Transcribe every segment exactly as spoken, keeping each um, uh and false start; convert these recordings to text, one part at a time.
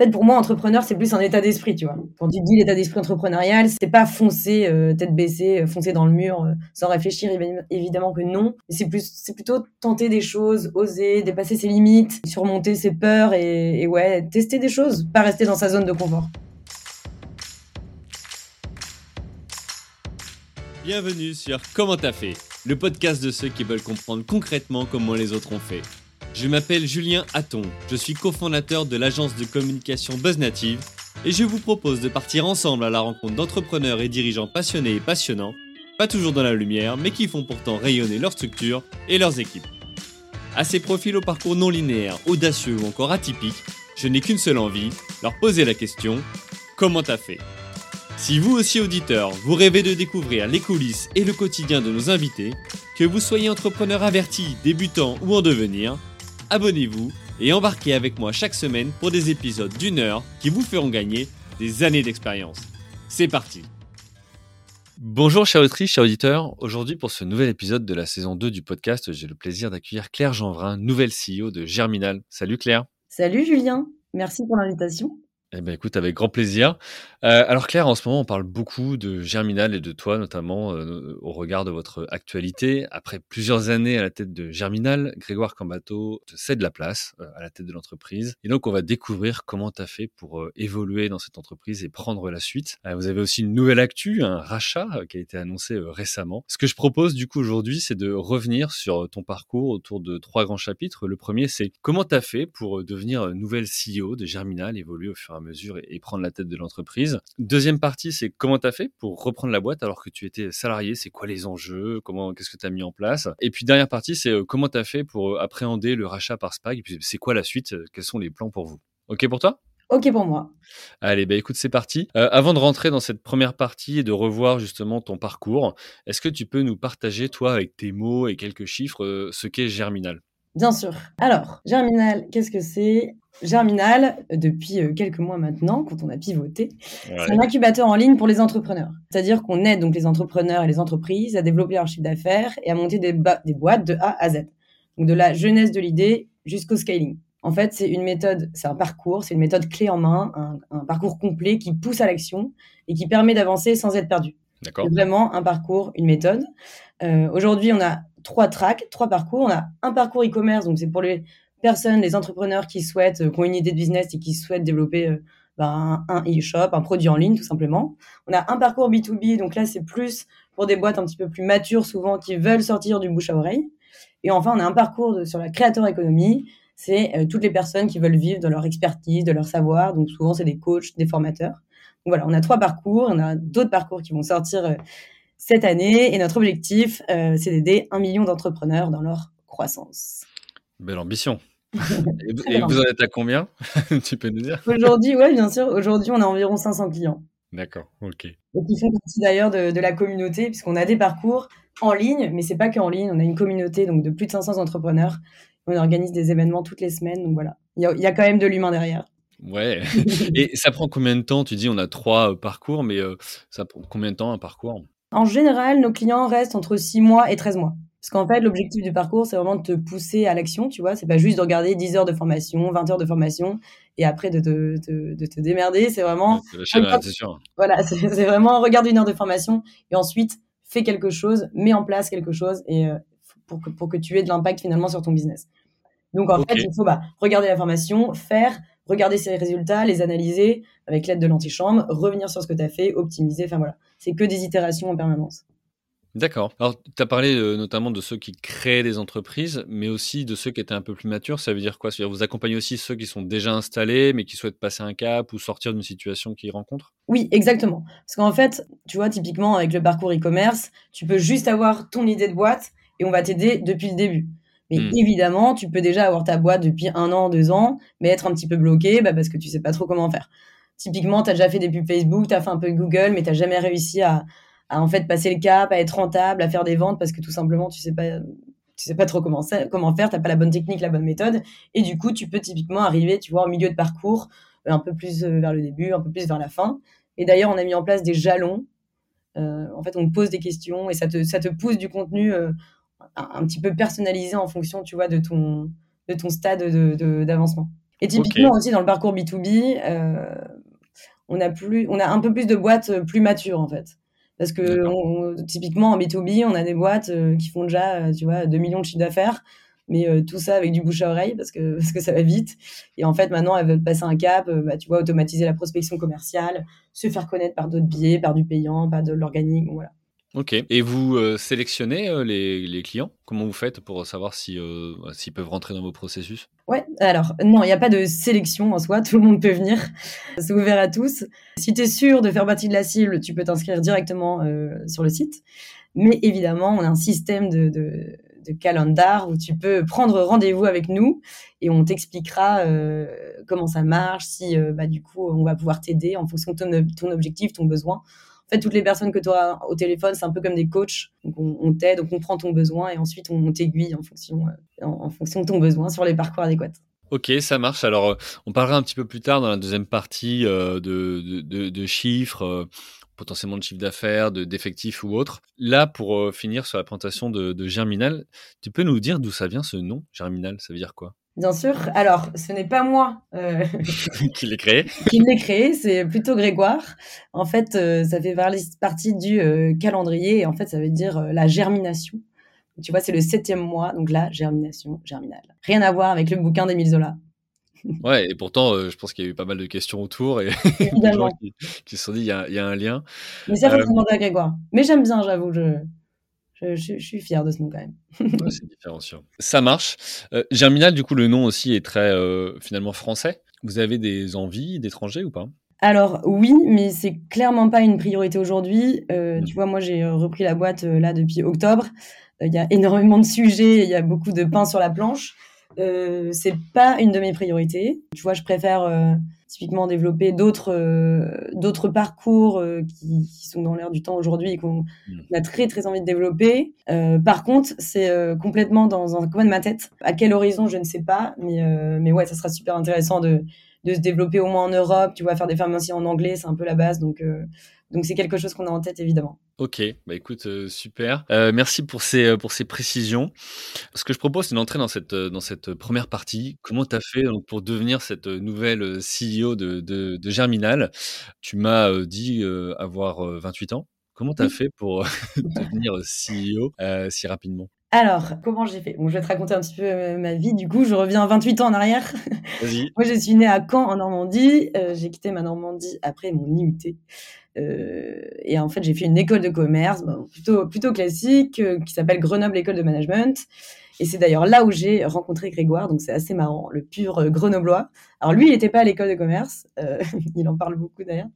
En fait, pour moi, entrepreneur, c'est plus un état d'esprit, tu vois. Quand tu dis l'état d'esprit entrepreneurial, c'est pas foncer euh, tête baissée, foncer dans le mur euh, sans réfléchir, évidemment que non. C'est plus, c'est plutôt tenter des choses, oser, dépasser ses limites, surmonter ses peurs et, et ouais, tester des choses, pas rester dans sa zone de confort. Bienvenue sur Comment t'as fait, le podcast de ceux qui veulent comprendre concrètement comment les autres ont fait. Je m'appelle Julien Hatton, je suis cofondateur de l'agence de communication BuzzNative et je vous propose de partir ensemble à la rencontre d'entrepreneurs et dirigeants passionnés et passionnants, pas toujours dans la lumière, mais qui font pourtant rayonner leur structure et leurs équipes. À ces profils au parcours non linéaire, audacieux ou encore atypique, je n'ai qu'une seule envie, leur poser la question « Comment t'as fait ?» Si vous aussi auditeur, vous rêvez de découvrir les coulisses et le quotidien de nos invités, que vous soyez entrepreneur averti, débutant ou en devenir, abonnez-vous et embarquez avec moi chaque semaine pour des épisodes d'une heure qui vous feront gagner des années d'expérience. C'est parti. Bonjour chers autrices, chers auditeurs. Aujourd'hui, pour ce nouvel épisode de la saison deux du podcast, j'ai le plaisir d'accueillir Claire Jenvrin, nouvelle C E O de Germinal. Salut Claire. Salut Julien, merci pour l'invitation. Eh bien écoute, avec grand plaisir. Euh, alors Claire, en ce moment, on parle beaucoup de Germinal et de toi, notamment euh, au regard de votre actualité. Après plusieurs années à la tête de Germinal, Grégoire Gambatto te cède la place euh, à la tête de l'entreprise. Et donc, on va découvrir comment tu as fait pour euh, évoluer dans cette entreprise et prendre la suite. Euh, vous avez aussi une nouvelle actu, un rachat euh, qui a été annoncé euh, récemment. Ce que je propose du coup aujourd'hui, c'est de revenir sur ton parcours autour de trois grands chapitres. Le premier, c'est comment tu as fait pour euh, devenir nouvelle C E O de Germinal, évoluer au fur et à mesure et prendre la tête de l'entreprise. Deuxième partie, c'est comment tu as fait pour reprendre la boîte alors que tu étais salarié, c'est quoi les enjeux, comment, qu'est-ce que tu as mis en place. Et puis dernière partie, c'est comment tu as fait pour appréhender le rachat par Spaag et puis c'est quoi la suite, quels sont les plans pour vous. OK pour toi ? OK pour moi. Allez, bah écoute, c'est parti. Euh, avant de rentrer dans cette première partie et de revoir justement ton parcours, est-ce que tu peux nous partager, toi, avec tes mots et quelques chiffres, euh, ce qu'est Germinal ? Bien sûr. Alors, Germinal, qu'est-ce que c'est ? Germinal, depuis quelques mois maintenant, quand on a pivoté, ouais. C'est un incubateur en ligne pour les entrepreneurs. C'est-à-dire qu'on aide donc les entrepreneurs et les entreprises à développer leur chiffre d'affaires et à monter des, ba- des boîtes de A à Z. Donc de la jeunesse de l'idée jusqu'au scaling. En fait, c'est une méthode, c'est un parcours, c'est une méthode clé en main, un, un parcours complet qui pousse à l'action et qui permet d'avancer sans être perdu. D'accord. C'est vraiment un parcours, une méthode. Euh, aujourd'hui, on a trois tracks, trois parcours. On a un parcours e-commerce, donc c'est pour les personnes, les entrepreneurs qui souhaitent, euh, qui ont une idée de business et qui souhaitent développer euh, ben, un e-shop, un produit en ligne, tout simplement. On a un parcours B to B, donc là, c'est plus pour des boîtes un petit peu plus matures, souvent, qui veulent sortir du bouche à oreille. Et enfin, on a un parcours de, sur la créateur économie, c'est euh, toutes les personnes qui veulent vivre de leur expertise, de leur savoir. Donc souvent, c'est des coachs, des formateurs. Donc voilà, on a trois parcours, on a d'autres parcours qui vont sortir euh, cette année. Et notre objectif, euh, c'est d'aider un million d'entrepreneurs dans leur croissance. Belle ambition. Et, et vous en êtes à combien ? Tu peux nous dire ? Aujourd'hui, oui, bien sûr. Aujourd'hui, on a environ cinq cents clients. D'accord, ok. Et qui font partie d'ailleurs de, de la communauté, puisqu'on a des parcours en ligne, mais ce n'est pas qu'en ligne. On a une communauté donc, de plus de cinq cents entrepreneurs. On organise des événements toutes les semaines. Donc voilà, il y a, il y a quand même de l'humain derrière. Ouais. Et ça prend combien de temps ? Tu dis on a trois parcours, mais euh, ça prend combien de temps un parcours ? En général, nos clients restent entre six mois et treize mois. Parce qu'en fait, l'objectif du parcours, c'est vraiment de te pousser à l'action, tu vois. C'est pas juste de regarder dix heures de formation, vingt heures de formation et après de te, de, de te démerder. C'est vraiment... C'est, chaîne, temps, c'est sûr. Voilà, c'est, c'est vraiment regarde une heure de formation et ensuite fais quelque chose, mets en place quelque chose et euh, pour, que, pour que tu aies de l'impact finalement sur ton business. Donc, en okay. fait, il faut bah, regarder la formation, faire, regarder ses résultats, les analyser avec l'aide de l'antichambre, revenir sur ce que tu as fait, optimiser. Enfin, voilà, c'est que des itérations en permanence. D'accord. Alors, tu as parlé euh, notamment de ceux qui créent des entreprises, mais aussi de ceux qui étaient un peu plus matures. Ça veut dire quoi ? C'est-à-dire vous accompagnez aussi ceux qui sont déjà installés, mais qui souhaitent passer un cap ou sortir d'une situation qu'ils rencontrent ? Oui, exactement. Parce qu'en fait, tu vois, typiquement, avec le parcours e-commerce, tu peux juste avoir ton idée de boîte et on va t'aider depuis le début. Mais mmh. évidemment, tu peux déjà avoir ta boîte depuis un an, deux ans, mais être un petit peu bloqué bah, parce que tu sais pas trop comment faire. Typiquement, tu as déjà fait des pubs Facebook, tu as fait un peu de Google, mais tu n'as jamais réussi à... à en fait passer le cap, à être rentable, à faire des ventes parce que tout simplement tu sais pas, tu sais pas trop comment, comment faire, t'as pas la bonne technique, la bonne méthode et du coup tu peux typiquement arriver, tu vois, au milieu de parcours, un peu plus vers le début, un peu plus vers la fin. Et d'ailleurs on a mis en place des jalons. Euh, en fait on te pose des questions et ça te ça te pousse du contenu euh, un petit peu personnalisé en fonction, tu vois, de ton de ton stade de, de, d'avancement. Et typiquement okay. aussi dans le parcours B to B, euh, on, a plus, on a un peu plus de boîtes plus matures en fait. Parce que on, typiquement en B to B, on a des boîtes euh, qui font déjà euh, tu vois, deux millions de chiffres d'affaires, mais euh, tout ça avec du bouche à oreille parce que, parce que ça va vite. Et en fait, maintenant, elles veulent passer un cap, euh, bah, tu vois, automatiser la prospection commerciale, se faire connaître par d'autres biais, par du payant, par de l'organique, bon, voilà. Ok. Et vous euh, sélectionnez euh, les, les clients ? Comment vous faites pour savoir si, euh, s'ils peuvent rentrer dans vos processus ? Ouais. Alors, non, il n'y a pas de sélection en soi. Tout le monde peut venir. C'est ouvert à tous. Si tu es sûr de faire partie de la cible, tu peux t'inscrire directement euh, sur le site. Mais évidemment, on a un système de, de, de calendar où tu peux prendre rendez-vous avec nous et on t'expliquera euh, comment ça marche, si euh, bah, du coup, on va pouvoir t'aider en fonction de ton, ton objectif, ton besoin. En fait, toutes les personnes que tu auras au téléphone, c'est un peu comme des coachs. Donc, on, on t'aide, on comprend ton besoin et ensuite, on t'aiguille en fonction, euh, en, en fonction de ton besoin sur les parcours adéquats. Ok, ça marche. Alors, on parlera un petit peu plus tard dans la deuxième partie euh, de, de, de, de chiffres, euh, potentiellement de chiffre d'affaires, de, d'effectifs ou autre. Là, pour euh, finir sur la présentation de, de Germinal, tu peux nous dire d'où ça vient ce nom, Germinal ? Ça veut dire quoi ? Bien sûr. Alors, ce n'est pas moi euh, qui l'ai créé. Qui l'ai créé, c'est plutôt Grégoire. En fait, euh, ça fait partie du euh, calendrier. Et en fait, ça veut dire euh, la germination. Tu vois, c'est le septième mois, donc la germination germinale. Rien à voir avec le bouquin d'Émile Zola. Ouais, et pourtant, euh, je pense qu'il y a eu pas mal de questions autour et des gens qui, qui se sont dit il y a, y a un lien. Mais ça, il faut euh... demander à Grégoire. Mais j'aime bien, j'avoue. Je... Je, je, je suis fier de ce nom quand même. Ouais, c'est différenciant. Ça marche. Euh, Germinal, du coup, le nom aussi est très euh, finalement français. Vous avez des envies d'étrangers ou pas ? Alors oui, mais c'est clairement pas une priorité aujourd'hui. Euh, mmh. Tu vois, moi j'ai repris la boîte euh, là depuis octobre. Il euh, y a énormément de sujets, il y a beaucoup de pain sur la planche. Euh, c'est pas une de mes priorités. Tu vois, je préfère euh, typiquement développer d'autres, euh, d'autres parcours euh, qui, qui sont dans l'air du temps aujourd'hui et qu'on a très très envie de développer. Euh, par contre, c'est euh, complètement dans un coin de ma tête. À quel horizon, je ne sais pas, mais euh, mais ouais, ça sera super intéressant de de se développer au moins en Europe. Tu vois, faire des pharmacies en anglais, c'est un peu la base, donc. Euh, Donc, c'est quelque chose qu'on a en tête, évidemment. Ok, bah écoute, euh, super. Euh, merci pour ces, pour ces précisions. Ce que je propose, c'est d'entrer dans cette, dans cette première partie. Comment tu as fait donc, pour devenir cette nouvelle C E O de, de, de Germinal ? Tu m'as euh, dit euh, avoir euh, vingt-huit ans. Comment tu as fait pour devenir C E O euh, si rapidement ? Alors, comment j'ai fait ? Bon, je vais te raconter un petit peu euh, ma vie. Du coup, je reviens vingt-huit ans en arrière. Vas-y. Moi, je suis née à Caen, en Normandie. Euh, j'ai quitté ma Normandie après mon I U T. Euh, et en fait j'ai fait une école de commerce ben, plutôt, plutôt classique euh, qui s'appelle Grenoble École de Management et c'est d'ailleurs là où j'ai rencontré Grégoire, donc c'est assez marrant, le pur euh, grenoblois. Alors lui il n'était pas à l'école de commerce, euh, il en parle beaucoup d'ailleurs,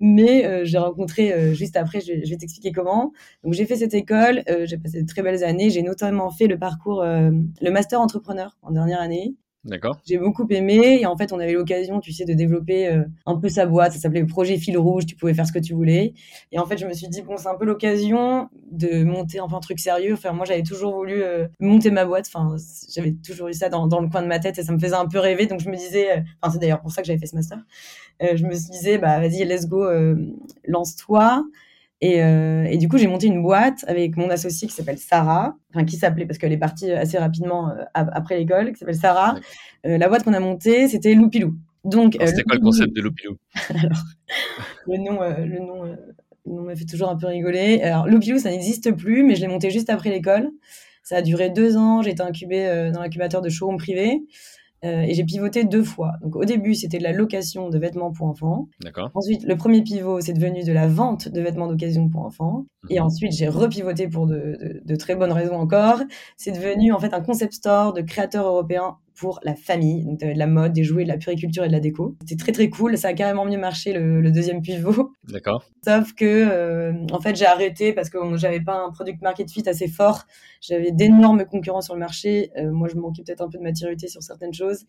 mais euh, j'ai rencontré euh, juste après, je, je vais t'expliquer comment. Donc j'ai fait cette école, euh, j'ai passé de très belles années, j'ai notamment fait le parcours euh, le master entrepreneur en dernière année. D'accord. J'ai beaucoup aimé et en fait on avait l'occasion, tu sais, de développer euh, un peu sa boîte. Ça s'appelait le projet Fil Rouge, tu pouvais faire ce que tu voulais. Et en fait je me suis dit bon, c'est un peu l'occasion de monter un peu un truc sérieux. Enfin moi j'avais toujours voulu euh, monter ma boîte. Enfin j'avais toujours eu ça dans, dans le coin de ma tête et ça me faisait un peu rêver. Donc je me disais, euh, enfin c'est d'ailleurs pour ça que j'avais fait ce master. Euh, je me disais bah vas-y let's go, euh, lance-toi. Et, euh, et du coup, j'ai monté une boîte avec mon associée qui s'appelle Sarah, enfin qui s'appelait parce qu'elle est partie assez rapidement euh, après l'école, qui s'appelle Sarah. Euh, la boîte qu'on a montée, c'était Loupilou. Donc, alors, euh, c'était Loupilou. Quoi le concept de Loupilou ? Alors, le nom, euh, le nom, euh, le nom m'a fait toujours un peu rigoler. Alors, Loupilou, ça n'existe plus, mais je l'ai monté juste après l'école. Ça a duré deux ans. J'ai été incubée euh, dans l'incubateur de Showroom Privé. Euh, et j'ai pivoté deux fois. Donc, au début, c'était de la location de vêtements pour enfants. D'accord. Ensuite, le premier pivot, c'est devenu de la vente de vêtements d'occasion pour enfants. Mmh. Et ensuite, j'ai repivoté pour de, de, de très bonnes raisons encore. C'est devenu en fait un concept store de créateurs européens pour la famille. Donc, tu avais de la mode, des jouets, de la puriculture et de la déco. C'était très, très cool. Ça a carrément mieux marché, le, le deuxième pivot. D'accord. Sauf que, euh, en fait, j'ai arrêté parce que on, j'avais pas un product market fit assez fort. J'avais d'énormes concurrents sur le marché. Euh, moi, je manquais peut-être un peu de maturité sur certaines choses.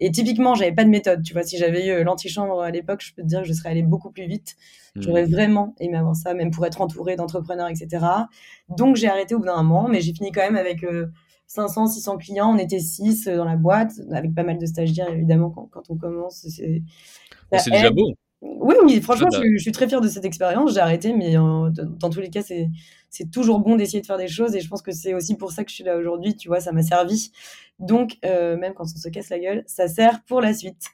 Et typiquement, j'avais pas de méthode. Tu vois, si j'avais eu l'antichambre à l'époque, je peux te dire que je serais allée beaucoup plus vite. Mmh. J'aurais vraiment aimé avoir ça, même pour être entourée d'entrepreneurs, et cetera. Donc, j'ai arrêté au bout d'un moment, mais j'ai fini quand même avec... Euh, cinq cents, six cents clients, on était six dans la boîte, avec pas mal de stagiaires, évidemment, quand, quand on commence. C'est, c'est déjà beau. Oui, oui, franchement, je, je suis très fière de cette expérience. J'ai arrêté, mais euh, dans tous les cas, c'est, c'est toujours bon d'essayer de faire des choses. Et je pense que c'est aussi pour ça que je suis là aujourd'hui. Tu vois, ça m'a servi. Donc, euh, même quand on se casse la gueule, ça sert pour la suite.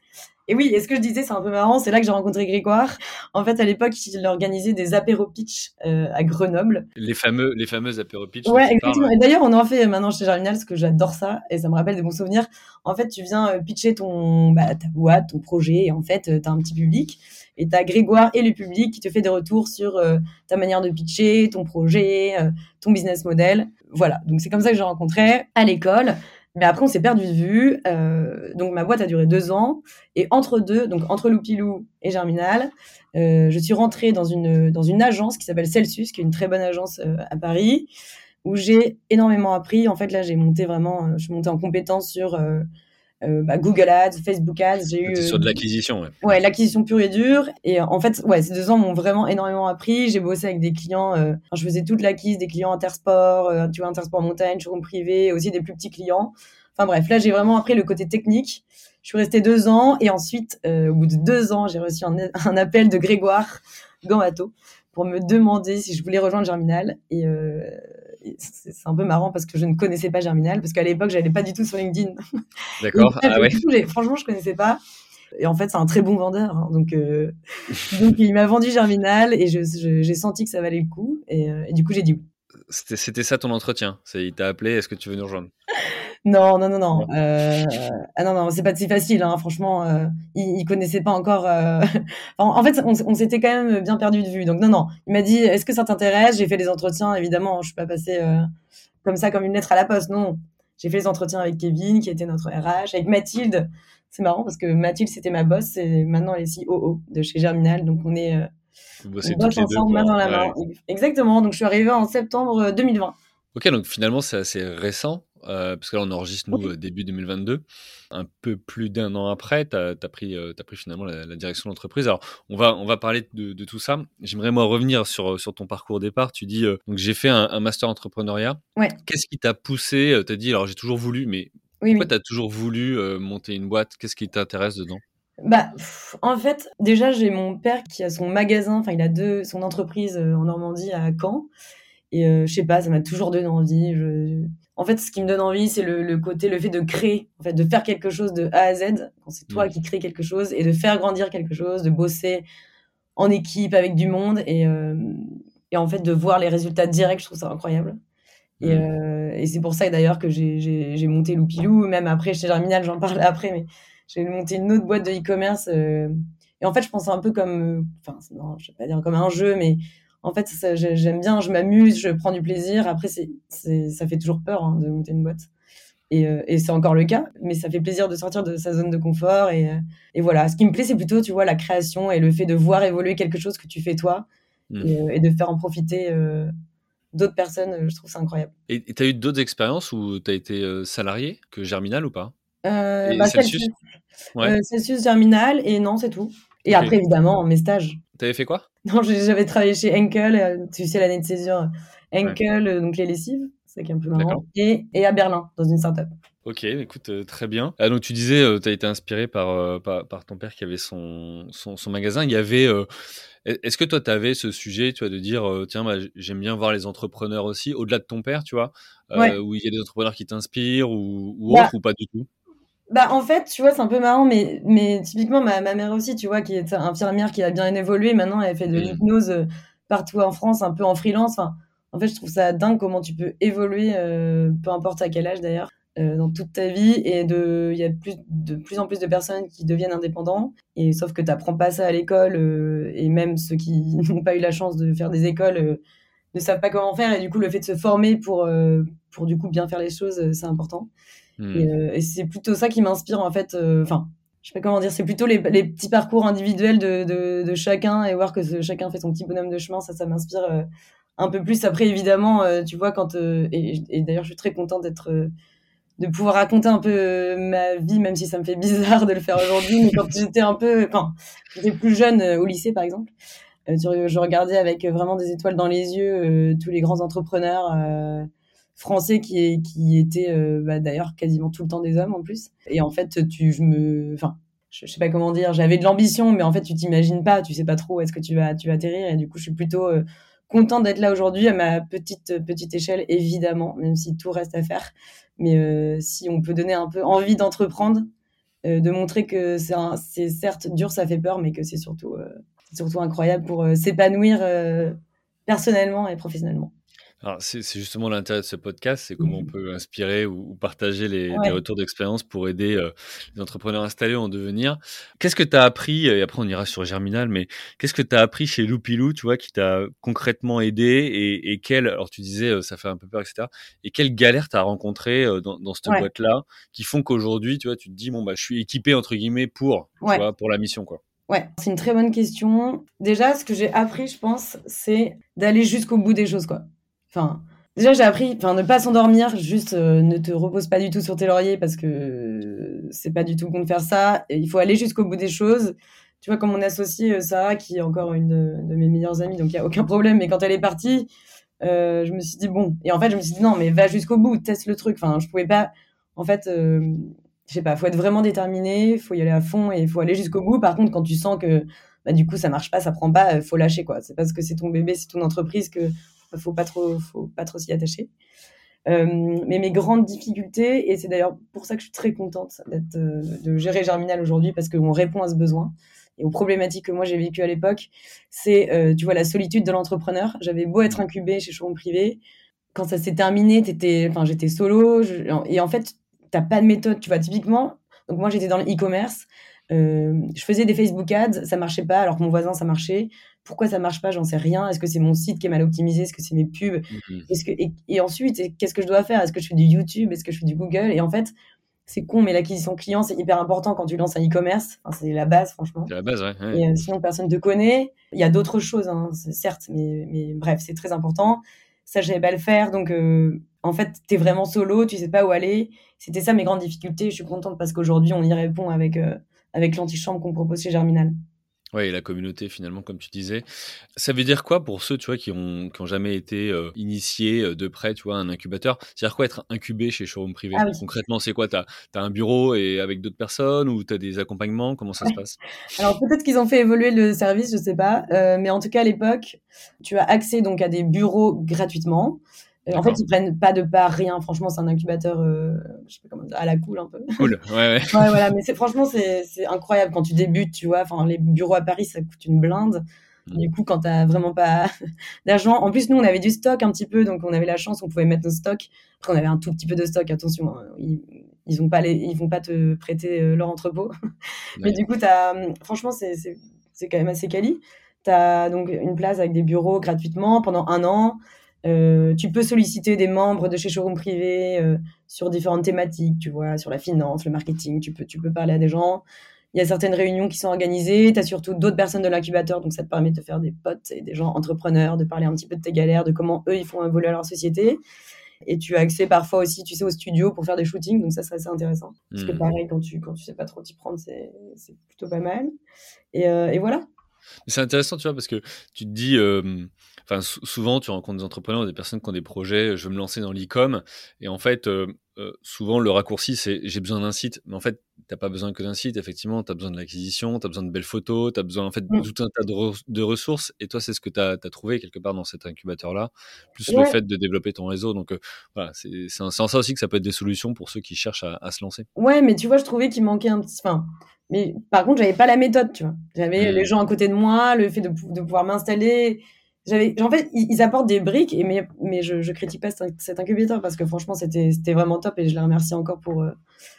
Et oui, et ce que je disais, c'est un peu marrant, c'est là que j'ai rencontré Grégoire. En fait, à l'époque, il organisait des apéro pitch euh, à Grenoble. Les fameux, les fameuses apéro pitch. Ouais, exactement. Parle. Et d'ailleurs, on en fait maintenant chez Germinal, parce que j'adore ça et ça me rappelle des bons souvenirs. En fait, tu viens pitcher ton, bah, ta boîte, ton projet, et en fait, t'as un petit public. Et t'as Grégoire et le public qui te fait des retours sur euh, ta manière de pitcher, ton projet, euh, ton business model. Voilà, donc c'est comme ça que j'ai rencontré à l'école. Mais après, on s'est perdu de vue. Euh, donc, ma boîte a duré deux ans. Et entre deux, donc entre Loupilou et Germinal, euh, je suis rentrée dans une, dans une agence qui s'appelle Celsius, qui est une très bonne agence euh, à Paris, où j'ai énormément appris. En fait, là, j'ai monté vraiment, euh, je suis montée en compétence sur euh, euh, bah, Google Ads, Facebook Ads. J'ai eu, euh, sur de l'acquisition, ouais. Ouais, l'acquisition pure et dure. Et en fait, ouais, ces deux ans m'ont vraiment énormément appris. J'ai bossé avec des clients. Euh, je faisais toute l'acquise des clients Intersport, euh, tu vois, Intersport Montagne, Showroom Privé, aussi des plus petits clients. Enfin bref, là, j'ai vraiment appris le côté technique. Je suis restée deux ans. Et ensuite, euh, au bout de deux ans, j'ai reçu un, un appel de Grégoire Gambatto pour me demander si je voulais rejoindre Germinal. Et... Euh, C'est, c'est un peu marrant parce que je ne connaissais pas Germinal, parce qu'à l'époque, je n'allais pas du tout sur LinkedIn. D'accord, ah ouais. Les... Franchement, je ne connaissais pas. Et en fait, c'est un très bon vendeur. Hein. Donc, euh... donc, il m'a vendu Germinal et je, je, j'ai senti que ça valait le coup. Et, euh, et du coup, j'ai dit oui. C'était, c'était ça ton entretien. C'est, il t'a appelé, est-ce que tu veux nous rejoindre? Non, non, non, non. Euh, ah non, non, c'est pas si facile, hein. Franchement, euh, il, il connaissait pas encore. Euh... En, en fait, on, on s'était quand même bien perdu de vue. Donc non, non. Il m'a dit, est-ce que ça t'intéresse? J'ai fait les entretiens, évidemment. Je suis pas passée euh, comme ça, comme une lettre à la poste. Non, j'ai fait les entretiens avec Kevin, qui était notre R H, avec Mathilde. C'est marrant parce que Mathilde, c'était ma boss, et maintenant elle est C O O de chez Germinal. Donc on est, euh, on bosse ensemble, main dans la main. Ouais. Exactement. Donc je suis arrivée en septembre deux mille vingt. Ok, donc finalement c'est assez récent. Euh, parce que là on enregistre nous okay. Début deux mille vingt-deux, un peu plus d'un an après tu as pris, euh, pris finalement la, la direction de l'entreprise. Alors on va, on va parler de, de tout ça. J'aimerais moi revenir sur, sur ton parcours départ. Tu dis euh, donc j'ai fait un, un master entrepreneuriat, ouais. Qu'est-ce qui t'a poussé? Tu as dit alors j'ai toujours voulu, mais oui, pourquoi oui. Tu as toujours voulu euh, monter une boîte? Qu'est-ce qui t'intéresse dedans? Bah, pff, en fait, déjà j'ai mon père qui a son magasin, enfin il a deux, son entreprise euh, en Normandie à Caen. Et euh, je sais pas, ça m'a toujours donné envie. Je... En fait, ce qui me donne envie, c'est le, le côté, le fait de créer, en fait, de faire quelque chose de A à Z, quand c'est toi qui crée quelque chose, et de faire grandir quelque chose, de bosser en équipe avec du monde, et, euh, et en fait, de voir les résultats directs, je trouve ça incroyable. Et, euh, et c'est pour ça, d'ailleurs, que j'ai, j'ai, j'ai monté Loupilou, même après, chez Germinal, j'en parle après, mais j'ai monté une autre boîte de e-commerce. Euh, et en fait, je pensais un peu comme, enfin, non, je vais pas dire comme un jeu, mais... En fait, ça, j'aime bien, je m'amuse, je prends du plaisir. Après, c'est, c'est, ça fait toujours peur hein, de monter une boîte. Et, euh, et c'est encore le cas. Mais ça fait plaisir de sortir de sa zone de confort. Et, et voilà, ce qui me plaît, c'est plutôt, tu vois, la création et le fait de voir évoluer quelque chose que tu fais toi mmh. et, et de faire en profiter euh, d'autres personnes. Je trouve ça incroyable. Et tu as eu d'autres expériences où tu as été salarié que Germinal ou pas? euh, bah, Celsius, ouais. euh, Celsius, Germinal et non, c'est tout. Et okay. Après, évidemment, mes stages. T'avais fait quoi? Non, j'avais travaillé chez Enkel, tu sais, l'année de césure. Enkel, ouais. Donc les lessives, c'est un peu marrant. Et, et à Berlin, dans une start-up. Ok, écoute, très bien. Ah, donc tu disais, tu as été inspiré par, par, par ton père qui avait son, son, son magasin. Il y avait... Euh... Est-ce que toi, tu avais ce sujet, tu vois, de dire, euh, tiens, bah, j'aime bien voir les entrepreneurs aussi, au-delà de ton père, tu vois, euh, ouais. Où il y a des entrepreneurs qui t'inspirent ou, ou bah. Autre, ou pas du tout? Bah, en fait, tu vois, c'est un peu marrant, mais, mais typiquement, ma, ma mère aussi, tu vois, qui est infirmière, qui a bien évolué. Maintenant, elle fait de l'hypnose partout en France, un peu en freelance. Enfin, en fait, je trouve ça dingue comment tu peux évoluer, euh, peu importe à quel âge d'ailleurs, euh, dans toute ta vie. Et de, il y a plus, de plus en plus de personnes qui deviennent indépendants. Et sauf que tu n'apprends pas ça à l'école. Euh, et même ceux qui n'ont pas eu la chance de faire des écoles euh, ne savent pas comment faire. Et du coup, le fait de se former pour, euh, pour du coup, bien faire les choses, euh, c'est important. Mmh. Et, euh, et c'est plutôt ça qui m'inspire en fait. Enfin, euh, je sais pas comment dire. C'est plutôt les, les petits parcours individuels de, de, de chacun et voir que ce, chacun fait son petit bonhomme de chemin. Ça, ça m'inspire euh, un peu plus. Après, évidemment, euh, tu vois quand euh, et, et d'ailleurs, je suis très contente d'être euh, de pouvoir raconter un peu euh, ma vie, même si ça me fait bizarre de le faire aujourd'hui. Mais quand j'étais un peu, enfin, j'étais plus jeune euh, au lycée par exemple. Euh, je regardais avec euh, vraiment des étoiles dans les yeux euh, tous les grands entrepreneurs. Euh, français qui, est, qui était euh, bah, d'ailleurs quasiment tout le temps des hommes en plus. Et en fait, tu, je me, enfin, je sais pas comment dire, j'avais de l'ambition, mais en fait, tu t'imagines pas, tu sais pas trop où est-ce que tu vas, tu vas atterrir. Et du coup, je suis plutôt euh, contente d'être là aujourd'hui à ma petite, petite échelle, évidemment, même si tout reste à faire. Mais euh, si on peut donner un peu envie d'entreprendre, euh, de montrer que c'est, un, c'est certes dur, ça fait peur, mais que c'est surtout, euh, c'est surtout incroyable pour euh, s'épanouir euh, personnellement et professionnellement. Alors, c'est, c'est justement l'intérêt de ce podcast, c'est comment on peut inspirer ou, ou partager les, ouais. les retours d'expérience pour aider euh, les entrepreneurs installés en devenir. Qu'est-ce que tu as appris, et après on ira sur Germinal, mais qu'est-ce que tu as appris chez Loupilou, tu vois, qui t'a concrètement aidé et, et quelle, alors tu disais, euh, ça fait un peu peur, et cetera. Et quelle galère tu as rencontrée euh, dans, dans cette ouais. boîte-là qui font qu'aujourd'hui, tu vois, tu te dis, bon, bah, je suis équipé, entre guillemets, pour, ouais. tu vois, pour la mission, quoi. Ouais, c'est une très bonne question. Déjà, ce que j'ai appris, je pense, c'est d'aller jusqu'au bout des choses, quoi. Enfin, déjà, j'ai appris, enfin, ne pas s'endormir, juste euh, ne te repose pas du tout sur tes lauriers parce que euh, c'est pas du tout bon de faire ça. Et il faut aller jusqu'au bout des choses. Tu vois, comme mon associée euh, Sarah, qui est encore une de, de mes meilleures amies, donc il n'y a aucun problème. Mais quand elle est partie, euh, je me suis dit bon. Et en fait, je me suis dit non, mais va jusqu'au bout, teste le truc. Enfin, je pouvais pas. En fait, euh, je sais pas, faut être vraiment déterminé, faut y aller à fond et il faut aller jusqu'au bout. Par contre, quand tu sens que bah, du coup, ça marche pas, ça prend pas, faut lâcher quoi. C'est parce que c'est ton bébé, c'est ton entreprise que. Faut pas trop, faut pas trop s'y attacher. Euh, mais mes grandes difficultés, et c'est d'ailleurs pour ça que je suis très contente d'être, de gérer Germinal aujourd'hui, parce qu'on répond à ce besoin et aux problématiques que moi j'ai vécues à l'époque, c'est, euh, tu vois, la solitude de l'entrepreneur. J'avais beau être incubée chez Showroom Privé, quand ça s'est terminé, t'étais, enfin, j'étais solo, je, et en fait, t'as pas de méthode, tu vois, typiquement. Donc moi, j'étais dans le e-commerce. Euh, je faisais des Facebook ads, ça marchait pas, alors que mon voisin ça marchait. Pourquoi ça marche pas, j'en sais rien. Est-ce que c'est mon site qui est mal optimisé, est-ce que c'est mes pubs, mm-hmm. est-ce que et, et ensuite qu'est-ce que je dois faire, est-ce que je fais du YouTube, est-ce que je fais du Google? Et en fait, c'est con, mais l'acquisition client c'est hyper important quand tu lances un e-commerce. Enfin, c'est la base, franchement. C'est la base, ouais. ouais. Et, euh, sinon personne te connaît. Il y a d'autres choses, hein, certes, mais mais bref, c'est très important. Ça, je savais pas le faire, donc euh, en fait, t'es vraiment solo, tu sais pas où aller. C'était ça mes grandes difficultés. Je suis contente parce qu'aujourd'hui, on y répond avec euh, avec l'antichambre qu'on propose chez Germinal. Oui, et la communauté, finalement, comme tu disais. Ça veut dire quoi pour ceux, tu vois, qui ont, qui ont jamais été euh, initiés euh, de près, tu vois, un incubateur? C'est-à-dire quoi être incubé chez Showroom Privé? Ah, oui. Concrètement, c'est quoi? T'as, t'as un bureau et avec d'autres personnes ou t'as des accompagnements? Comment ça ouais. se passe? Alors, peut-être qu'ils ont fait évoluer le service, je sais pas. Euh, mais en tout cas, à l'époque, tu as accès donc à des bureaux gratuitement. Euh, en fait, ils prennent pas de part, rien. Franchement, c'est un incubateur, euh, je sais pas comment dire, à la cool un peu. Cool, ouais, ouais. ouais, voilà. Mais c'est, franchement, c'est, c'est incroyable quand tu débutes, tu vois. Enfin, les bureaux à Paris, ça coûte une blinde. Mmh. Du coup, quand t'as vraiment pas d'argent. En plus, nous, on avait du stock un petit peu, donc on avait la chance, on pouvait mettre nos stocks. Après, on avait un tout petit peu de stock, attention. Hein, ils, ils ont pas les, ils vont pas te prêter leur entrepôt. Mais ouais. du coup, t'as, franchement, c'est, c'est, c'est quand même assez quali. T'as donc une place avec des bureaux gratuitement pendant un an. Euh, tu peux solliciter des membres de chez Showroom Privé euh, sur différentes thématiques, tu vois, sur la finance, le marketing, tu peux, tu peux parler à des gens. Il y a certaines réunions qui sont organisées, tu as surtout d'autres personnes de l'incubateur, donc ça te permet de te faire des potes et des gens entrepreneurs, de parler un petit peu de tes galères, de comment eux, ils font évoluer leur société. Et tu as accès parfois aussi, tu sais, au studio pour faire des shootings, donc ça, c'est assez intéressant. Mmh. Parce que pareil, quand tu, quand tu sais pas trop t'y prendre, c'est, c'est plutôt pas mal. Et, euh, et voilà. C'est intéressant, tu vois, parce que tu te dis... Euh... Enfin, souvent, tu rencontres des entrepreneurs, des personnes qui ont des projets, je veux me lancer dans l'e-com. Et en fait, euh, euh, souvent, le raccourci, c'est j'ai besoin d'un site. Mais en fait, tu n'as pas besoin que d'un site. Effectivement, tu as besoin de l'acquisition, tu as besoin de belles photos, tu as besoin en fait, de tout un tas de, re- de ressources. Et toi, c'est ce que tu as trouvé quelque part dans cet incubateur-là, plus ouais. le fait de développer ton réseau. Donc, euh, voilà, c'est, c'est, un, c'est en ça aussi que ça peut être des solutions pour ceux qui cherchent à, à se lancer. Ouais, mais tu vois, je trouvais qu'il manquait un petit... Enfin... Mais par contre, je n'avais pas la méthode, tu vois. J'avais mmh. les gens à côté de moi, le fait de, de pouvoir m'installer... J'avais, en fait, ils apportent des briques, et mais, mais je, je critique pas cet incubateur parce que franchement, c'était, c'était vraiment top et je les remercie encore pour euh,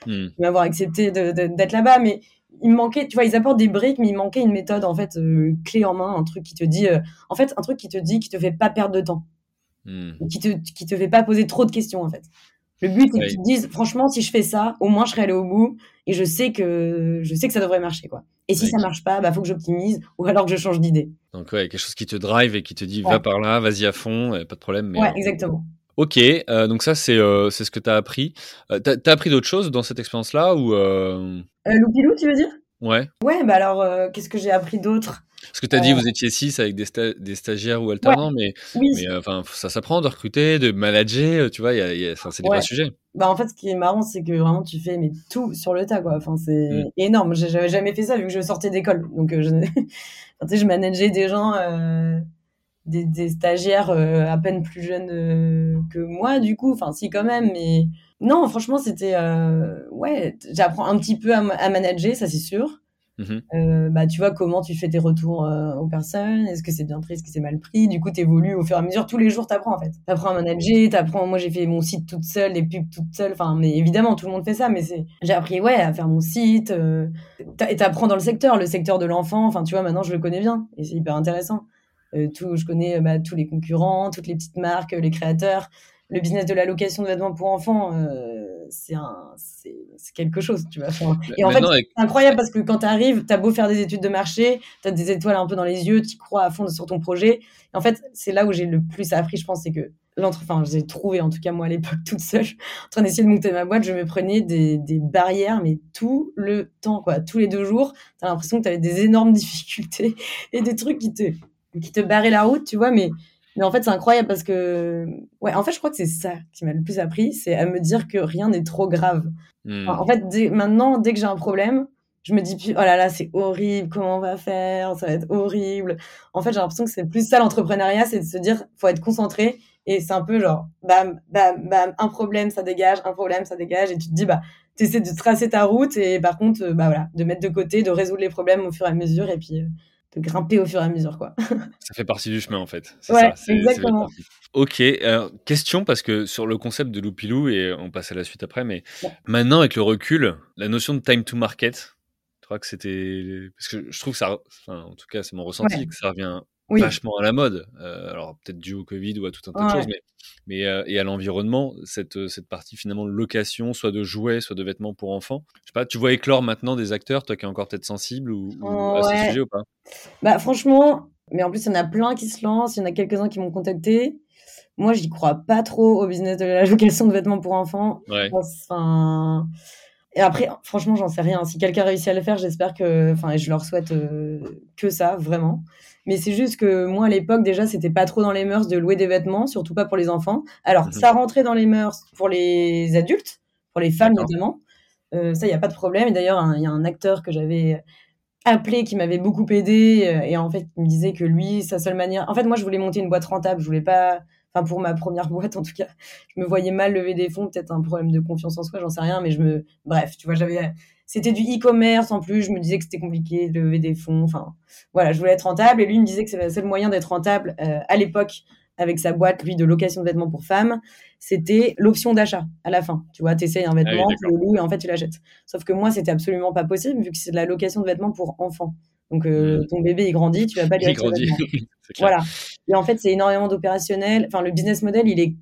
mmh. m'avoir accepté de, de, d'être là-bas. Mais il me manquait, tu vois, ils apportent des briques, mais il manquait une méthode, en fait, euh, clé en main, un truc qui te dit, euh, en fait, un truc qui te dit, qui te fait pas perdre de temps, mmh. qui te, qui te fait pas poser trop de questions, en fait. Le but, c'est ouais. que tu te dises, franchement, si je fais ça, au moins, je serai allé au bout et je sais que, je sais que ça devrait marcher, quoi. Et si ouais. ça marche pas, bah, faut que j'optimise ou alors que je change d'idée. Donc, ouais, quelque chose qui te drive et qui te dit, ouais. va par là, vas-y à fond, pas de problème. Mais ouais, euh... exactement. Ok, euh, donc ça, c'est, euh, c'est ce que tu as appris. Euh, tu as appris d'autres choses dans cette expérience-là ou euh... euh, Loupilou, tu veux dire? Ouais. Ouais, bah alors, euh, qu'est-ce que j'ai appris d'autre ? Parce que tu as euh... dit, vous étiez six avec des, sta- des stagiaires ou alternants, ouais. mais, oui. mais euh, ça s'apprend de recruter, de manager, tu vois, y a, y a, c'est des ouais. vrais sujets. Bah, en fait, ce qui est marrant, c'est que vraiment, tu fais mais, tout sur le tas, quoi. Enfin, c'est mm. énorme. Je n'avais jamais fait ça vu que je sortais d'école. Donc, euh, je... enfin, tu sais, je manageais des gens, euh, des, des stagiaires euh, à peine plus jeunes euh, que moi, du coup. Enfin, si, quand même, mais... Non, franchement, c'était... Euh... Ouais, j'apprends un petit peu à, m- à manager, ça, c'est sûr. Mmh. Euh, bah, tu vois comment tu fais tes retours euh, aux personnes, est-ce que c'est bien pris, est-ce que c'est mal pris, du coup t'évolues au fur et à mesure, tous les jours t'apprends en fait, t'apprends à manager, t'apprends, moi j'ai fait mon site toute seule, les pubs toute seule, enfin mais évidemment tout le monde fait ça, mais c'est... j'ai appris ouais à faire mon site, euh... et t'apprends dans le secteur, le secteur de l'enfant, enfin tu vois maintenant je le connais bien et c'est hyper intéressant, euh, tout, je connais bah, tous les concurrents, toutes les petites marques, les créateurs, le business de la location de vêtements pour enfants, euh... C'est, un, c'est, c'est quelque chose, tu vois. Et en Maintenant, fait, c'est incroyable parce que quand tu arrives, tu as beau faire des études de marché, tu as des étoiles un peu dans les yeux, tu crois à fond sur ton projet. Et en fait, c'est là où j'ai le plus appris, je pense, c'est que l'entre... Enfin, j'ai trouvé, en tout cas moi à l'époque, toute seule, en train d'essayer de monter ma boîte, je me prenais des, des barrières, mais tout le temps, quoi. Tous les deux jours, tu as l'impression que tu avais des énormes difficultés et des trucs qui te, qui te barraient la route, tu vois, mais... Mais en fait, c'est incroyable parce que... Ouais, en fait, je crois que c'est ça qui m'a le plus appris, c'est à me dire que rien n'est trop grave. Mmh. Enfin, en fait, dès... maintenant, dès que j'ai un problème, je me dis plus, oh là là, c'est horrible, comment on va faire, ça va être horrible. En fait, j'ai l'impression que c'est plus ça l'entrepreneuriat, c'est de se dire, faut être concentré. Et c'est un peu genre, bam, bam, bam, un problème, ça dégage, un problème, ça dégage. Et tu te dis, bah, t'essaies de tracer ta route et par contre, bah voilà, de mettre de côté, de résoudre les problèmes au fur et à mesure et puis... Euh... de grimper au fur et à mesure, quoi. Ça fait partie du chemin, en fait. C'est ouais, ça, c'est, exactement. C'est ok, euh, question, parce que sur le concept de Loupilou, et on passe à la suite après, mais ouais. Maintenant, avec le recul, la notion de time to market, tu crois que c'était... Parce que je trouve que ça... Enfin, en tout cas, c'est mon ressenti, ouais. que ça revient oui. vachement à la mode. Euh, alors, peut-être dû au Covid ou à tout un tas ouais. de choses, mais, mais euh, et à l'environnement, cette, cette partie, finalement, location, soit de jouets, soit de vêtements pour enfants. Je sais pas, tu vois éclore maintenant des acteurs, toi qui es encore peut-être sensible ou, oh, ou à ouais. ce sujet ou pas? Bah franchement, mais en plus il y en a plein qui se lancent, il y en a quelques-uns qui m'ont contacté. Moi j'y crois pas trop au business de la location de vêtements pour enfants. Ouais. Enfin... Et après franchement j'en sais rien. Si quelqu'un réussit à le faire, j'espère que, enfin et je leur souhaite euh, que ça vraiment. Mais c'est juste que moi à l'époque déjà c'était pas trop dans les mœurs de louer des vêtements, surtout pas pour les enfants. Alors mmh. ça rentrait dans les mœurs pour les adultes, pour les femmes D'accord. notamment. Euh, ça y a pas de problème. Et d'ailleurs il y a un acteur que j'avais appelé, qui m'avait beaucoup aidé, et en fait, il me disait que lui, sa seule manière... En fait, moi, je voulais monter une boîte rentable, je voulais pas... Enfin, pour ma première boîte, en tout cas, je me voyais mal lever des fonds, peut-être un problème de confiance en soi, j'en sais rien, mais je me... Bref, tu vois, j'avais... C'était du e-commerce, en plus, je me disais que c'était compliqué de lever des fonds, enfin, voilà, je voulais être rentable, et lui, il me disait que c'était le seul moyen d'être rentable, euh, à l'époque, avec sa boîte, lui, de location de vêtements pour femmes, c'était l'option d'achat à la fin. Tu vois, t'essayes un vêtement, ah oui, tu le loues et en fait, tu l'achètes. Sauf que moi, c'était absolument pas possible vu que c'est de la location de vêtements pour enfants. Donc, euh, mmh. ton bébé, il grandit, tu vas pas lui acheter des vêtements. Voilà. Et en fait, c'est énormément d'opérationnel. Enfin, le business model, il est...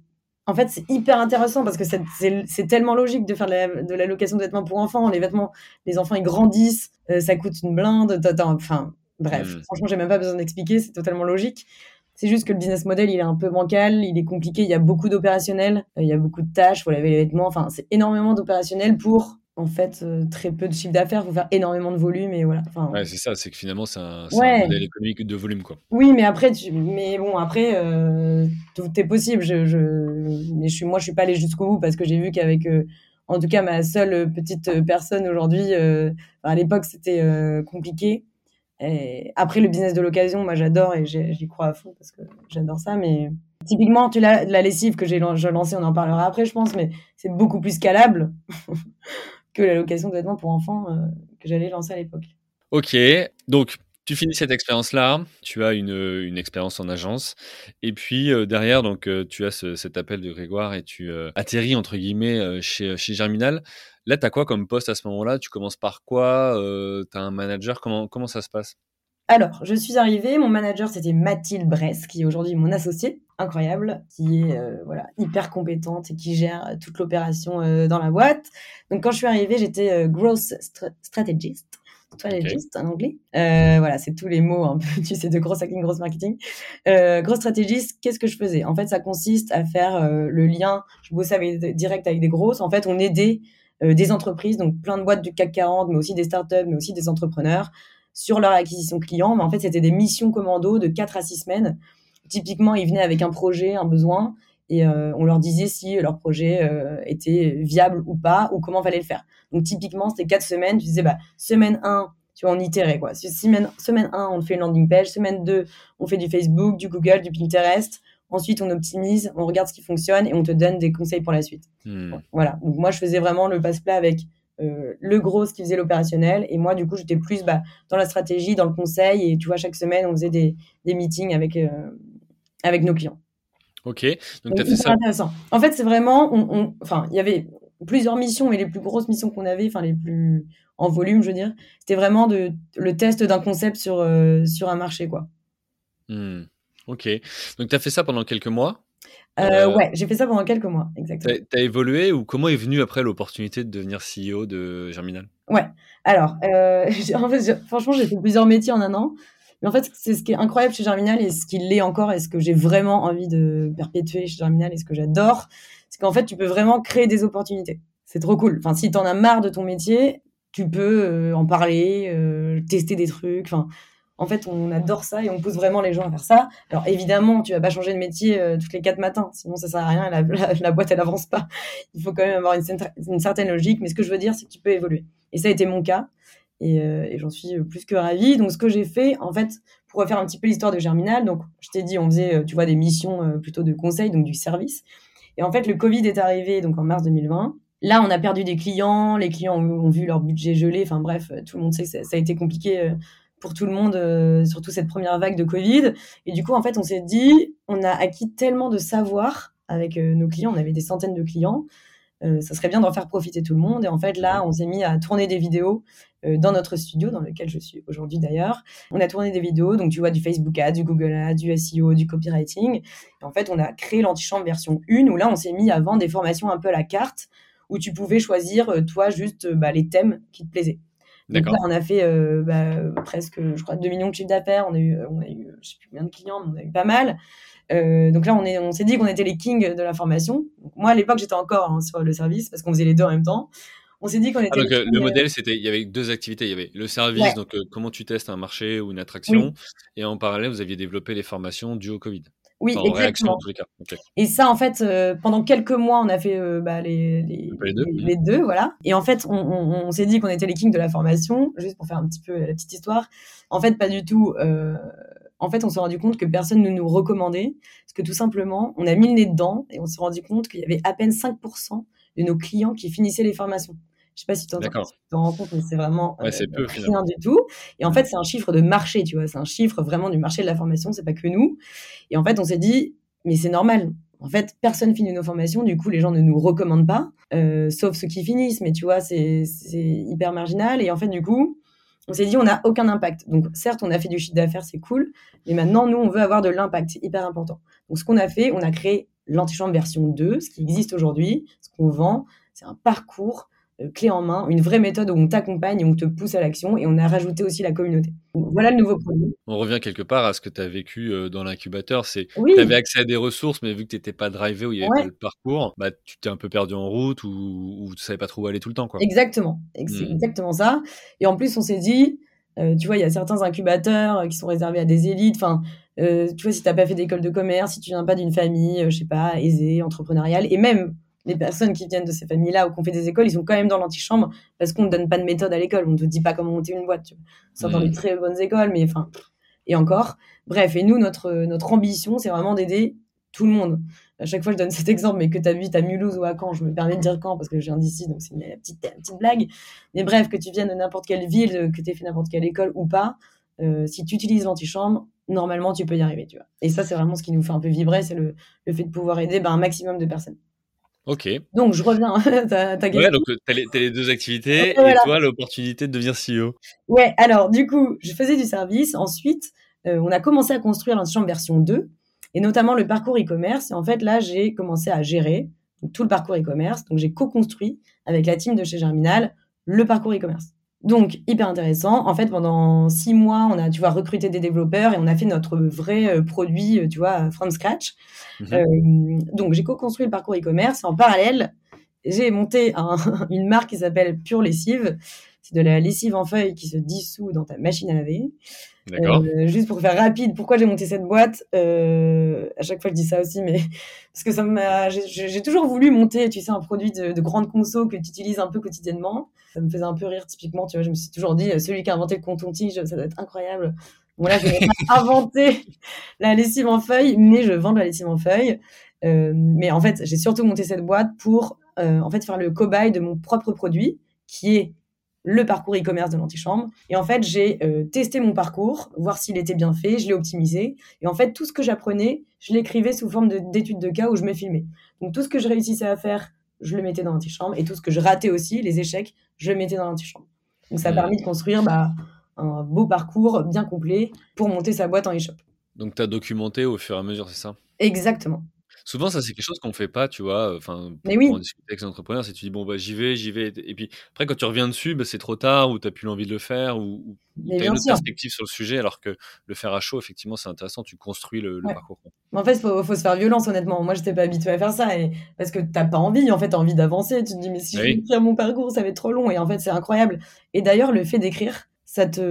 En fait, c'est hyper intéressant parce que c'est, c'est, c'est tellement logique de faire de la, de la location de vêtements pour enfants. Les vêtements, les enfants, ils grandissent, euh, ça coûte une blinde. Enfin, bref. Mmh. Franchement, j'ai même pas besoin d'expliquer, c'est totalement logique. C'est juste que le business model, il est un peu bancal, il est compliqué, il y a beaucoup d'opérationnels, il y a beaucoup de tâches, il faut laver les vêtements, enfin, c'est énormément d'opérationnels pour, en fait, euh, très peu de chiffre d'affaires, il faut faire énormément de volume, et voilà. Enfin, ouais, c'est ça, c'est que finalement, c'est un, c'est ouais. un modèle économique de volume, quoi. Oui, mais après, tu, mais bon, après, euh, tout est possible, je, je, mais je suis, moi, je suis pas allée jusqu'au bout, parce que j'ai vu qu'avec, euh, en tout cas, ma seule petite personne aujourd'hui, euh, à l'époque, c'était euh, compliqué. Et après, le business de l'occasion, moi, j'adore et j'y crois à fond parce que j'adore ça. Mais typiquement, tu l'as, la lessive que j'ai lancée, on en parlera après, je pense, mais c'est beaucoup plus scalable que la location de vêtements pour enfants euh, que j'allais lancer à l'époque. Ok, donc tu finis cette expérience-là, tu as une, une expérience en agence. Et puis euh, derrière, donc, euh, tu as ce, cet appel de Grégoire et tu euh, atterris, entre guillemets, euh, chez, chez Germinal. Là, tu as quoi comme poste à ce moment-là ? Tu commences par quoi ? euh, Tu as un manager ? Comment, comment ça se passe ? Alors, je suis arrivée. Mon manager, c'était Mathilde Bresse, qui est aujourd'hui mon associée, incroyable, qui est euh, voilà, hyper compétente et qui gère toute l'opération euh, dans la boîte. Donc, quand je suis arrivée, j'étais euh, growth st- strategist. Strategist, okay. En anglais. Euh, voilà, c'est tous les mots un peu, tu sais, de gros hacking, gros marketing. Euh, gros stratégiste, qu'est-ce que je faisais ? En fait, ça consiste à faire euh, le lien. Je bossais avec, direct avec des grosses. En fait, on aidait euh, des entreprises, donc plein de boîtes du C A C quarante, mais aussi des startups, mais aussi des entrepreneurs, sur leur acquisition client. Mais en fait, c'était des missions commando de quatre à six semaines. Typiquement, ils venaient avec un projet, un besoin, et euh, on leur disait si leur projet euh, était viable ou pas, ou comment fallait le faire. Donc typiquement, c'était quatre semaines. Tu disais, bah, semaine un, tu vois, on itérait, quoi. Semaine, semaine un, on fait une landing page. Semaine deux, on fait du Facebook, du Google, du Pinterest. Ensuite, on optimise, on regarde ce qui fonctionne et on te donne des conseils pour la suite. Mmh. Voilà. Donc moi, je faisais vraiment le passe-plat avec euh, le gros, ce qui faisait l'opérationnel. Et moi, du coup, j'étais plus bah, dans la stratégie, dans le conseil. Et tu vois, chaque semaine, on faisait des, des meetings avec, euh, avec nos clients. Ok. Donc, tu as fait ça. Intéressant. En fait, c'est vraiment... On, on, enfin, il y avait plusieurs missions, mais les plus grosses missions qu'on avait, enfin, les plus en volume, je veux dire, c'était vraiment de, le test d'un concept sur, euh, sur un marché, quoi. Mmh. Ok. Donc, tu as fait ça pendant quelques mois ? euh, euh, Ouais, j'ai fait ça pendant quelques mois, exactement. Tu as évolué ou comment est venue après l'opportunité de devenir C E O de Germinal ? Ouais. Alors, euh, en fait, franchement, j'ai fait plusieurs métiers en un an. Mais en fait, c'est ce qui est incroyable chez Germinal et ce qui l'est encore et ce que j'ai vraiment envie de perpétuer chez Germinal et ce que j'adore, c'est qu'en fait, tu peux vraiment créer des opportunités. C'est trop cool. Enfin, si tu en as marre de ton métier, tu peux euh, en parler, euh, tester des trucs, enfin... En fait, on adore ça et on pousse vraiment les gens à faire ça. Alors évidemment, tu vas pas changer de métier euh, toutes les quatre matins, sinon ça sert à rien, la, la, la boîte elle avance pas. Il faut quand même avoir une, une certaine logique, mais ce que je veux dire, c'est que tu peux évoluer. Et ça a été mon cas, et, euh, et j'en suis plus que ravie. Donc ce que j'ai fait, en fait, pour refaire un petit peu l'histoire de Germinal, donc je t'ai dit, on faisait, tu vois, des missions euh, plutôt de conseil, donc du service. Et en fait, le Covid est arrivé donc en mars deux mille vingt. Là, on a perdu des clients, les clients ont, ont vu leur budget gelé. Enfin bref, tout le monde sait que ça, ça a été compliqué. Euh, pour tout le monde, euh, surtout cette première vague de Covid. Et du coup, en fait, on s'est dit, on a acquis tellement de savoir avec euh, nos clients, on avait des centaines de clients, euh, ça serait bien d'en faire profiter tout le monde. Et en fait, là, on s'est mis à tourner des vidéos euh, dans notre studio, dans lequel je suis aujourd'hui d'ailleurs. On a tourné des vidéos, donc tu vois, du Facebook Ads, du Google Ads, du S E O, du copywriting. Et en fait, on a créé l'antichambre version un, où là, on s'est mis à vendre des formations un peu à la carte, où tu pouvais choisir, euh, toi, juste euh, bah, les thèmes qui te plaisaient. D'accord. Donc là, on a fait euh, bah, presque, je crois, deux millions de chiffres d'affaires. On a eu, on a eu je ne sais plus combien de clients, mais on a eu pas mal. Euh, donc là, on, est, on s'est dit qu'on était les kings de la formation. Donc, moi, à l'époque, j'étais encore hein, sur le service parce qu'on faisait les deux en même temps. On s'est dit qu'on était... Ah, donc, euh, le modèle, c'était, il y avait deux activités. Il y avait le service, ouais. donc euh, comment tu testes un marché ou une attraction. Oui. Et en parallèle, vous aviez développé les formations dues au Covid. Oui, enfin, exactement. En réaction, en tous les cas. Okay. Et ça, en fait, euh, pendant quelques mois, on a fait euh, bah, les, les, les, deux, les, les deux, voilà. Et en fait, on, on, on s'est dit qu'on était les kings de la formation, juste pour faire un petit peu la petite histoire. En fait, pas du tout. Euh, en fait, on s'est rendu compte que personne ne nous recommandait, parce que tout simplement, on a mis le nez dedans et on s'est rendu compte qu'il y avait à peine cinq pour cent de nos clients qui finissaient les formations. Je sais pas si tu t'en rends compte, mais c'est vraiment ouais, euh, c'est peu, rien finalement. Du tout. Et en fait, c'est un chiffre de marché, tu vois. C'est un chiffre vraiment du marché de la formation, c'est pas que nous. Et en fait, on s'est dit, mais c'est normal. En fait, personne finit nos formations, du coup, les gens ne nous recommandent pas, euh, sauf ceux qui finissent. Mais tu vois, c'est, c'est hyper marginal. Et en fait, du coup, on s'est dit, on n'a aucun impact. Donc, certes, on a fait du chiffre d'affaires, c'est cool. Mais maintenant, nous, on veut avoir de l'impact. C'est hyper important. Donc, ce qu'on a fait, on a créé l'antichambre version deux, ce qui existe aujourd'hui, ce qu'on vend. C'est un parcours clé en main, une vraie méthode où on t'accompagne, où on te pousse à l'action et on a rajouté aussi la communauté. Voilà le nouveau produit. On revient quelque part à ce que tu as vécu dans l'incubateur, c'est oui. Tu avais accès à des ressources, mais vu que tu n'étais pas drivé ou il n'y avait ouais. pas le parcours, bah, tu t'es un peu perdu en route ou tu ne savais pas trop où aller tout le temps. Quoi. Exactement, c'est mmh. exactement ça. Et en plus, on s'est dit, euh, tu vois, il y a certains incubateurs qui sont réservés à des élites, enfin, euh, tu vois, si tu n'as pas fait d'école de commerce, si tu ne viens pas d'une famille, euh, je sais pas, aisée, entrepreneuriale, et même les personnes qui viennent de ces familles-là ou qu'on fait des écoles, ils sont quand même dans l'antichambre parce qu'on ne donne pas de méthode à l'école. On ne te dit pas comment monter une boîte. Tu vois. C'est mmh. dans des très bonnes écoles, mais enfin, et encore. Bref, et nous, notre, notre ambition, c'est vraiment d'aider tout le monde. À chaque fois, je donne cet exemple, mais que tu habites à Mulhouse ou à Caen, je me permets de dire Caen parce que je viens d'ici, donc c'est une petite, une petite blague. Mais bref, que tu viennes de n'importe quelle ville, que tu aies fait n'importe quelle école ou pas, euh, si tu utilises l'antichambre, normalement, tu peux y arriver. Tu vois. Et ça, c'est vraiment ce qui nous fait un peu vibrer, c'est le, le fait de pouvoir aider ben, un maximum de personnes. Ok. Donc, je reviens. t'as, t'as ouais, donc t'as les, t'as les deux activités voilà. Et toi, l'opportunité de devenir C E O. Ouais, alors du coup, je faisais du service. Ensuite, euh, on a commencé à construire l'antichambre version deux et notamment le parcours e-commerce. Et en fait, là, j'ai commencé à gérer donc, tout le parcours e-commerce. Donc, j'ai co-construit avec la team de chez Germinal le parcours e-commerce. Donc, hyper intéressant. En fait, pendant six mois, on a, tu vois, recruté des développeurs et on a fait notre vrai produit, tu vois, from scratch. Mmh. Euh, donc, j'ai co-construit le parcours e-commerce. En parallèle, j'ai monté un, une marque qui s'appelle Pure Lessive. C'est de la lessive en feuille qui se dissout dans ta machine à laver. D'accord. Euh, juste pour faire rapide, pourquoi j'ai monté cette boîte euh, à chaque fois, je dis ça aussi, mais parce que ça m'a, j'ai, j'ai toujours voulu monter, tu sais, un produit de, de grande conso que tu utilises un peu quotidiennement. Ça me faisait un peu rire, typiquement, tu vois, je me suis toujours dit, celui qui a inventé le coton-tige, ça doit être incroyable. Bon, là, je n'ai pas inventé la lessive en feuille, mais je vends de la lessive en feuille. Euh, mais en fait, j'ai surtout monté cette boîte pour euh, en fait, faire le cobaye de mon propre produit, qui est le parcours e-commerce de l'antichambre. Et en fait, j'ai euh, testé mon parcours, voir s'il était bien fait, je l'ai optimisé. Et en fait, tout ce que j'apprenais, je l'écrivais sous forme de, d'études de cas où je me filmais. Donc, tout ce que je réussissais à faire, je le mettais dans l'antichambre. Et tout ce que je ratais aussi, les échecs, je le mettais dans l'antichambre. Donc, ça a permis de construire bah, un beau parcours bien complet pour monter sa boîte en e-shop. Donc, tu as documenté au fur et à mesure, c'est ça ? Exactement. Souvent, ça, c'est quelque chose qu'on ne fait pas, tu vois. Enfin, pour, oui. pour en discuter avec les entrepreneurs, c'est tu dis, bon, bah, j'y vais, j'y vais. Et puis, après, quand tu reviens dessus, bah, c'est trop tard ou tu n'as plus l'envie de le faire ou tu as une autre perspective sur le sujet, alors que le faire à chaud, effectivement, c'est intéressant. Tu construis le, le ouais. parcours. En fait, il faut, faut se faire violence, honnêtement. Moi, je n'étais pas habituée à faire ça et... parce que tu n'as pas envie. En fait, tu as envie d'avancer. Tu te dis, mais si oui. je vais mon parcours, ça va être trop long. Et en fait, c'est incroyable. Et d'ailleurs, le fait d'écrire, ça te,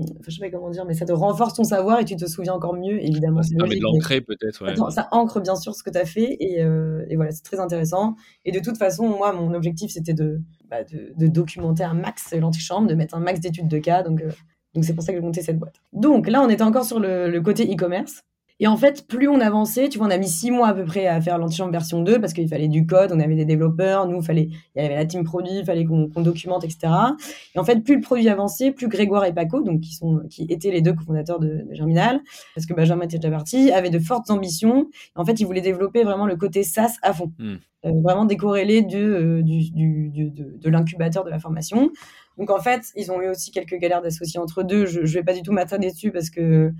enfin, je sais pas comment dire, mais ça te renforce ton savoir et tu te souviens encore mieux, évidemment. Ça permet de l'ancrer peut-être. Ouais. Attends, ça ancre bien sûr ce que tu as fait et, euh, et voilà, c'est très intéressant. Et de toute façon, moi, mon objectif, c'était de, bah, de, de documenter un max l'antichambre, de mettre un max d'études de cas. Donc, euh, donc c'est pour ça que j'ai monté cette boîte. Donc là, on était encore sur le, le côté e-commerce. Et en fait, plus on avançait, tu vois, on a mis six mois à peu près à faire l'antichambre version deux parce qu'il fallait du code, on avait des développeurs, nous, fallait, il y avait la team produit, il fallait qu'on, qu'on documente, et cetera. Et en fait, plus le produit avançait, plus Grégoire et Paco, donc qui sont, qui étaient les deux cofondateurs de, de Germinal, parce que Benjamin était déjà parti, avaient de fortes ambitions. En fait, ils voulaient développer vraiment le côté SaaS à fond, mmh. euh, vraiment décorrélé de, euh, du, du, du, de, de l'incubateur de la formation. Donc en fait, ils ont eu aussi quelques galères d'associer entre deux. Je, je vais pas du tout m'attarder dessus parce que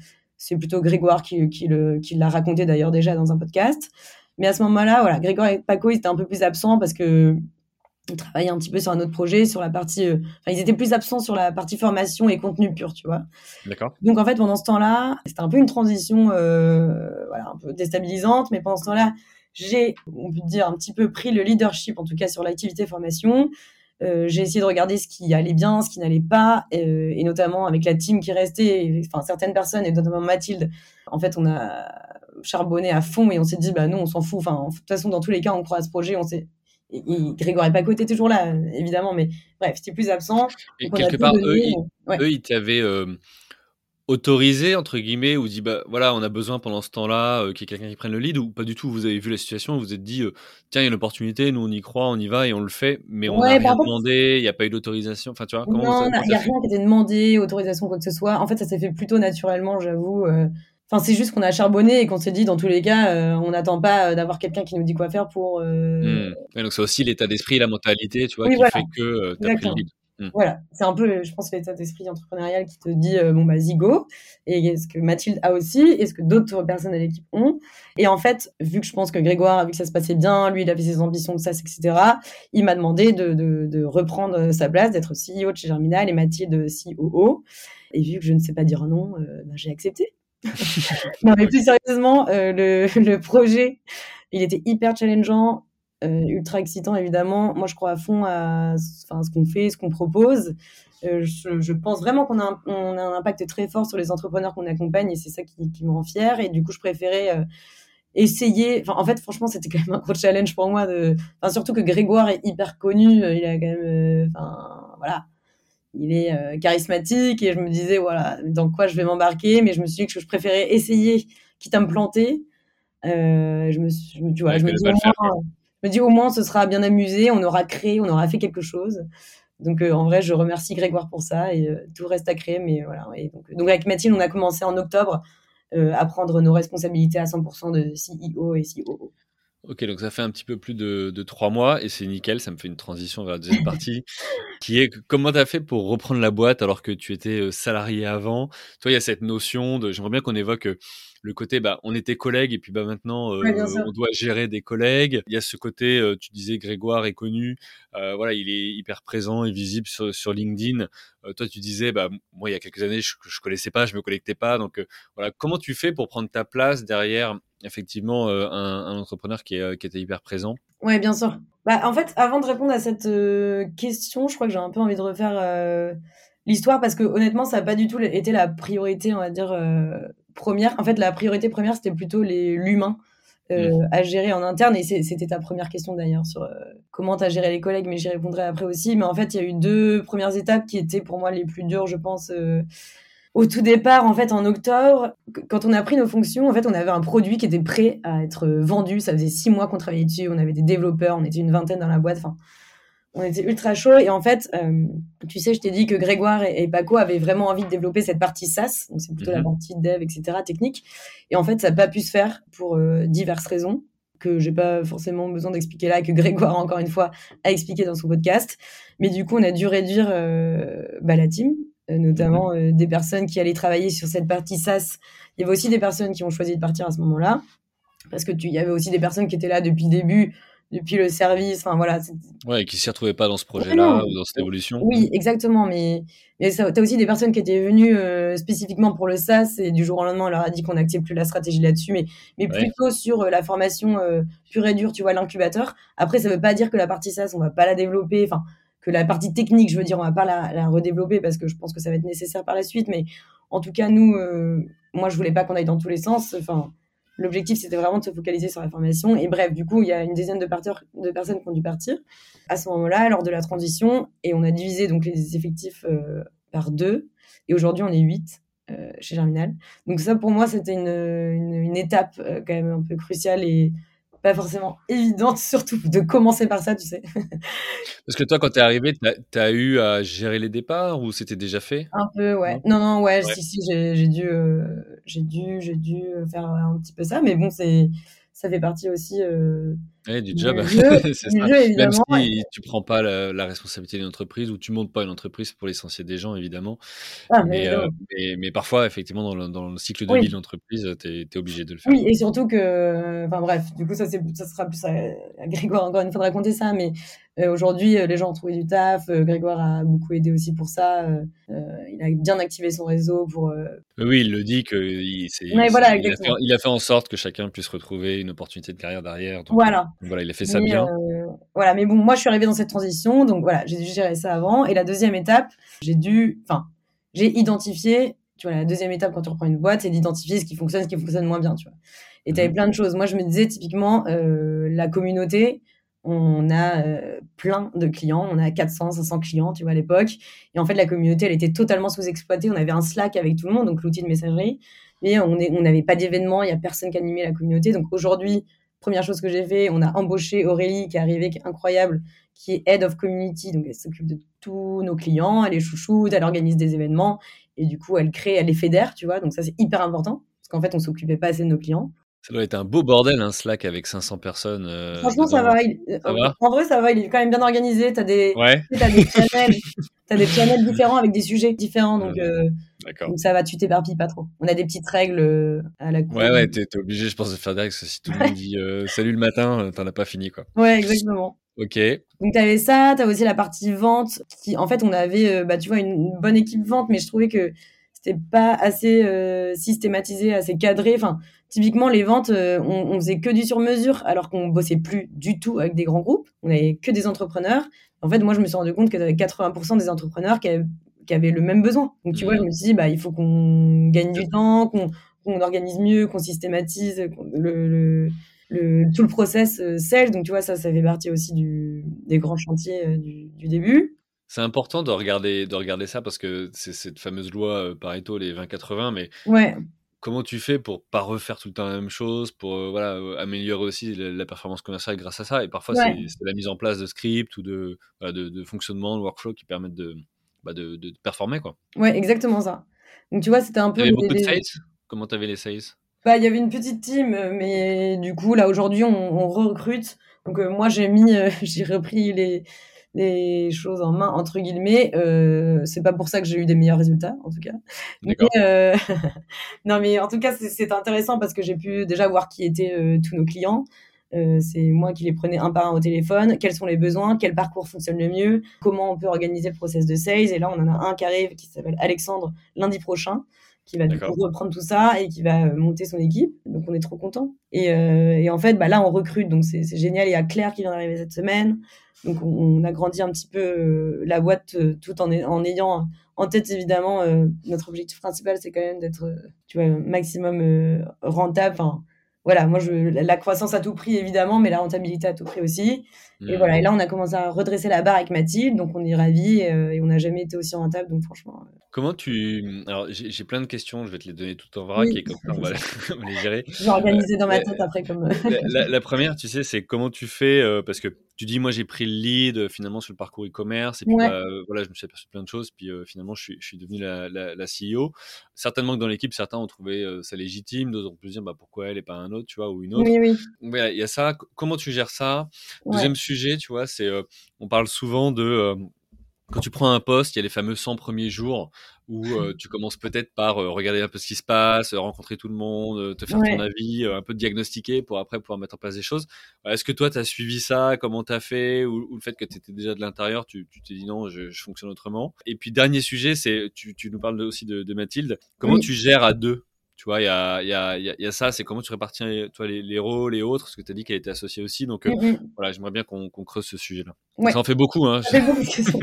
c'est plutôt Grégoire qui, qui, le, qui l'a raconté d'ailleurs déjà dans un podcast. Mais à ce moment-là, voilà, Grégoire et Paco, ils étaient un peu plus absents parce qu'ils travaillaient un petit peu sur un autre projet, sur la partie... Euh, enfin, ils étaient plus absents sur la partie formation et contenu pur, tu vois. D'accord. Donc, en fait, pendant ce temps-là, c'était un peu une transition euh, voilà, un peu déstabilisante. Mais pendant ce temps-là, j'ai, on peut dire, un petit peu pris le leadership, en tout cas sur l'activité formation. Euh, j'ai essayé de regarder ce qui allait bien, ce qui n'allait pas, euh, et notamment avec la team qui restait, et, enfin certaines personnes, et notamment Mathilde, en fait, on a charbonné à fond et on s'est dit, bah non, on s'en fout. Enfin, de toute façon, dans tous les cas, on croit à ce projet. On s'est... Et, et Grégoire et Paco étaient toujours là, évidemment, mais bref, c'était plus absent. Et quelque part, donné, eux, ils, ouais. eux, ils t'avaient euh, autorisé, entre guillemets, ou dit, bah voilà, on a besoin pendant ce temps-là euh, qu'il y ait quelqu'un qui prenne le lead, ou pas du tout. Vous avez vu la situation, vous vous êtes dit, euh, tiens, il y a une opportunité, nous on y croit, on y va et on le fait, mais on n'a ouais, rien demandé, il n'y a pas eu d'autorisation. Enfin, tu vois, comment non, il n'y a rien qui a été demandé, autorisation, quoi que ce soit. En fait, ça s'est fait plutôt naturellement, j'avoue. Euh... Enfin, c'est juste qu'on a charbonné et qu'on s'est dit, dans tous les cas, euh, on n'attend pas d'avoir quelqu'un qui nous dit quoi faire pour. Euh... Mmh. Et donc, c'est aussi l'état d'esprit, la mentalité, tu vois, oui, qui voilà. fait que euh, tu as pris le lead. Voilà, c'est un peu, je pense, l'état d'esprit entrepreneurial qui te dit, euh, bon, bah, zigo, et est-ce que Mathilde a aussi, est-ce que d'autres personnes de l'équipe ont. Et en fait, vu que je pense que Grégoire, vu que ça se passait bien, lui, il avait ses ambitions de SaaS, et cetera, il m'a demandé de, de, de reprendre sa place, d'être C E O de chez Germinal et Mathilde C O O. Et vu que je ne sais pas dire non, euh, ben, j'ai accepté. Non, mais plus sérieusement, euh, le, le projet, il était hyper challengeant. Euh, ultra excitant évidemment. Moi je crois à fond à, à ce qu'on fait, ce qu'on propose. Euh, je, je pense vraiment qu'on a, un, on a un impact très fort sur les entrepreneurs qu'on accompagne et c'est ça qui, qui me rend fière. Et du coup je préférais euh, essayer. Enfin, en fait franchement c'était quand même un gros challenge pour moi. De... Enfin, surtout que Grégoire est hyper connu. Il a quand même. Euh, enfin voilà. Il est euh, charismatique et je me disais voilà dans quoi je vais m'embarquer. Mais je me suis dit que je préférais essayer quitte à me planter. Euh, je me suis, tu vois, ouais, je me dis. Je me dis, au moins, ce sera bien amusé, on aura créé, on aura fait quelque chose. Donc, euh, en vrai, je remercie Grégoire pour ça et euh, tout reste à créer. Mais voilà. Et donc, donc, avec Mathilde, on a commencé en octobre euh, à prendre nos responsabilités à cent pour cent de C E O et C O O. Ok, donc ça fait un petit peu plus de, de trois mois et c'est nickel, ça me fait une transition vers la deuxième partie qui est comment tu as fait pour reprendre la boîte alors que tu étais salarié avant. Toi, il y a cette notion de, j'aimerais bien qu'on évoque le côté, bah, on était collègues et puis bah, maintenant, euh, ouais, on doit gérer des collègues. Il y a ce côté, euh, tu disais, Grégoire est connu, euh, voilà, il est hyper présent et visible sur, sur LinkedIn. Euh, toi, tu disais, bah, moi, il y a quelques années, je ne connaissais pas, je ne me connectais pas. Donc, euh, voilà, comment tu fais pour prendre ta place derrière effectivement euh, un, un entrepreneur qui, est, qui était hyper présent. Oui, bien sûr. Bah, en fait, avant de répondre à cette euh, question, je crois que j'ai un peu envie de refaire euh, l'histoire parce que honnêtement, ça n'a pas du tout été la priorité, on va dire, euh, première. En fait, la priorité première, c'était plutôt les, l'humain euh, mmh. à gérer en interne. Et c'est, c'était ta première question d'ailleurs sur euh, comment tu as géré les collègues, mais j'y répondrai après aussi. Mais en fait, il y a eu deux premières étapes qui étaient pour moi les plus dures, je pense. Euh, Au tout départ, en fait, en octobre, quand on a pris nos fonctions, en fait, on avait un produit qui était prêt à être vendu. Ça faisait six mois qu'on travaillait dessus. On avait des développeurs. On était une vingtaine dans la boîte. Enfin, on était ultra chaud. Et en fait, euh, tu sais, je t'ai dit que Grégoire et, et Paco avaient vraiment envie de développer cette partie SaaS. Donc, c'est plutôt mm-hmm. la partie dev, et cetera, technique. Et en fait, ça n'a pas pu se faire pour euh, diverses raisons que j'ai pas forcément besoin d'expliquer là, que Grégoire, encore une fois, a expliqué dans son podcast. Mais du coup, on a dû réduire euh, bah, la team, notamment euh, des personnes qui allaient travailler sur cette partie SaaS. Il y avait aussi des personnes qui ont choisi de partir à ce moment-là, parce que tu, il y avait aussi des personnes qui étaient là depuis le début, depuis le service, enfin voilà. C'est... Ouais, et qui ne s'y retrouvaient pas dans ce projet-là, ou dans cette évolution. Oui, exactement, mais, mais tu as aussi des personnes qui étaient venues euh, spécifiquement pour le SaaS, et du jour au lendemain, on leur a dit qu'on n'activait plus la stratégie là-dessus, mais, mais ouais. plutôt sur euh, la formation euh, pure et dure, tu vois, l'incubateur. Après, ça ne veut pas dire que la partie SaaS, on ne va pas la développer, enfin... que la partie technique, je veux dire, on va pas la, la redévelopper parce que je pense que ça va être nécessaire par la suite. Mais en tout cas, nous, euh, moi, je voulais pas qu'on aille dans tous les sens. Enfin, l'objectif, c'était vraiment de se focaliser sur la formation. Et bref, du coup, il y a une dizaine de, parteurs, de personnes qui ont dû partir à ce moment-là, lors de la transition. Et on a divisé donc les effectifs euh, par deux. Et aujourd'hui, on est huit euh, chez Germinal. Donc ça, pour moi, c'était une, une, une étape euh, quand même un peu cruciale et... pas forcément évidente, surtout de commencer par ça, tu sais. Parce que toi, quand t'es arrivé, t'as, t'as eu à gérer les départs ou c'était déjà fait ? Un peu, ouais. Non, non, ouais, ouais. si, si, j'ai, j'ai dû, euh, j'ai dû, j'ai dû faire un petit peu ça, mais bon, c'est, ça fait partie aussi euh, ouais, du job. Du jeu, c'est du ça. Jeu, même si ouais. tu prends pas la, la responsabilité d'une entreprise ou tu montes pas une entreprise pour licencier des gens, évidemment. Ah, mais, mais, euh, mais, mais parfois, effectivement, dans le, dans le cycle de oui. vie de l'entreprise, t'es, t'es obligé de le faire. Oui, et surtout que, enfin bref, du coup, ça, c'est, ça sera plus à, à Grégoire encore une fois de raconter ça, mais euh, aujourd'hui, les gens ont trouvé du taf. Euh, Grégoire a beaucoup aidé aussi pour ça. Euh, il a bien activé son réseau pour. Euh... Oui, il le dit que il, c'est, ouais, c'est, voilà, il, a fait, il a fait en sorte que chacun puisse retrouver une opportunité de carrière derrière. Donc, voilà. Voilà, il a fait ça mais, bien. Euh, voilà, mais bon, moi, je suis arrivée dans cette transition, donc voilà, j'ai dû gérer ça avant. Et la deuxième étape, j'ai dû, enfin, j'ai identifié, tu vois, la deuxième étape quand tu reprends une boîte, c'est d'identifier ce qui fonctionne, ce qui fonctionne moins bien, tu vois. Et t'avais plein de choses. Moi, je me disais typiquement, euh, la communauté, on a euh, plein de clients, on a quatre cents, cinq cents clients, tu vois, à l'époque. Et en fait, la communauté, elle était totalement sous-exploitée. On avait un Slack avec tout le monde, donc l'outil de messagerie. Mais on n'avait pas d'événements, il n'y a personne qui animait la communauté. Donc aujourd'hui, première chose que j'ai fait, on a embauché Aurélie qui est arrivée, qui est incroyable, qui est Head of Community, donc elle s'occupe de tous nos clients, elle est chouchoute, elle organise des événements, et du coup, elle crée, elle les fédère, tu vois, donc ça, c'est hyper important, parce qu'en fait, on ne s'occupait pas assez de nos clients. Ça doit être un beau bordel, un Slack avec cinq cents personnes. Euh, Franchement, ça va, il... ça va. En vrai, ça va, il est quand même bien organisé, t'as des, ouais. t'as des channels, t'as des channels différents avec des sujets différents, donc... Euh... D'accord. Donc ça va, tu t'éparpilles pas trop. On a des petites règles à la cour. Ouais, ouais, t'es, t'es obligé, je pense, de faire direct, parce que si tout le monde dit euh, salut le matin, t'en as pas fini, quoi. Ouais, exactement. Ok. Donc t'avais ça, t'avais aussi la partie vente, qui, en fait, on avait, bah, tu vois, une, une bonne équipe vente, mais je trouvais que c'était pas assez euh, systématisé, assez cadré. Enfin, typiquement, les ventes, euh, on, on faisait que du sur-mesure, alors qu'on bossait plus du tout avec des grands groupes. On avait que des entrepreneurs. En fait, moi, je me suis rendu compte que t'avais quatre-vingts pour cent des entrepreneurs qui avaient qui avaient le même besoin. Donc, tu mmh. vois, je me suis dit, bah, il faut qu'on gagne du temps, qu'on, qu'on organise mieux, qu'on systématise qu'on, le, le, le, tout le process euh, sales. Donc, tu vois, ça, ça fait partie aussi du, des grands chantiers euh, du, du début. C'est important de regarder, de regarder ça parce que c'est cette fameuse loi euh, Pareto, les vingt quatre-vingts, mais ouais. comment tu fais pour pas refaire tout le temps la même chose, pour euh, voilà, euh, améliorer aussi la, la performance commerciale grâce à ça. Et parfois, ouais. c'est, c'est la mise en place de scripts ou de, voilà, de, de fonctionnement, de workflow qui permettent de... Bah de, de performer quoi. Ouais, exactement ça. Donc tu vois, c'était un peu. T'avais beaucoup de sales ? Comment t'avais les sales ? Bah, il y avait une petite team, mais du coup là aujourd'hui on, on recrute. Donc euh, moi j'ai mis, euh, j'ai repris les les choses en main entre guillemets. Euh, c'est pas pour ça que j'ai eu des meilleurs résultats en tout cas. D'accord. Mais, euh... non mais en tout cas c'est, c'est intéressant parce que j'ai pu déjà voir qui étaient euh, tous nos clients. Euh, c'est moi qui les prenais un par un au téléphone, quels sont les besoins, quel parcours fonctionne le mieux, comment on peut organiser le process de sales. Et là, on en a un qui arrive, qui s'appelle Alexandre, lundi prochain, qui va D'accord. du coup reprendre tout ça et qui va monter son équipe. Donc, on est trop contents. Et, euh, et en fait, bah, là, on recrute. Donc, c'est, c'est génial. Il y a Claire qui vient d'arriver cette semaine. Donc, on, on a grandi un petit peu la boîte tout en, en ayant en tête, évidemment, euh, notre objectif principal, c'est quand même d'être, tu vois, maximum euh, rentable. Enfin, voilà, moi, je, la croissance à tout prix, évidemment, mais la rentabilité à tout prix aussi. Mmh. Et voilà, et là, on a commencé à redresser la barre avec Mathilde, donc on est ravis euh, et on n'a jamais été aussi rentable, donc franchement... Euh... Comment tu... Alors, j'ai, j'ai plein de questions, je vais te les donner toutes en vrac oui. et comme ça, on va les gérer. Je vais organiser euh, dans ma tête euh, après. Comme... la, la première, tu sais, c'est comment tu fais, euh, parce que tu dis, moi, j'ai pris le lead, euh, finalement, sur le parcours e-commerce, et puis, ouais. bah, euh, voilà, je me suis aperçu de plein de choses, puis euh, finalement, je suis, je suis devenu la, la, la C E O. Certainement que dans l'équipe, certains ont trouvé euh, ça légitime, d'autres ont pu se dire, bah, pourquoi elle et pas un autre, tu vois, ou une autre. Oui, oui. Il ouais, y a ça. Comment tu gères ça ? Deuxième ouais. sujet, Sujet, tu vois, c'est euh, on parle souvent de euh, quand tu prends un poste, il y a les fameux cent premiers jours où euh, tu commences peut-être par euh, regarder un peu ce qui se passe, rencontrer tout le monde, te faire ouais. ton avis, euh, un peu diagnostiquer pour après pouvoir mettre en place des choses. Est-ce que toi, tu as suivi ça ? Comment tu as fait ? Ou, ou le fait que tu étais déjà de l'intérieur, tu, tu t'es dit non, je, je fonctionne autrement. Et puis, dernier sujet, c'est tu, tu nous parles aussi de, de Mathilde. Comment oui. tu gères à deux ? Tu vois, il y a, y, a, y, a, y a ça, c'est comment tu répartis toi, les, les rôles et autres, parce que tu as dit qu'elle était associée aussi. Donc, euh, mm-hmm. voilà, j'aimerais bien qu'on, qu'on creuse ce sujet-là. Ouais. Ça en fait beaucoup. Hein, ça fait beaucoup de questions.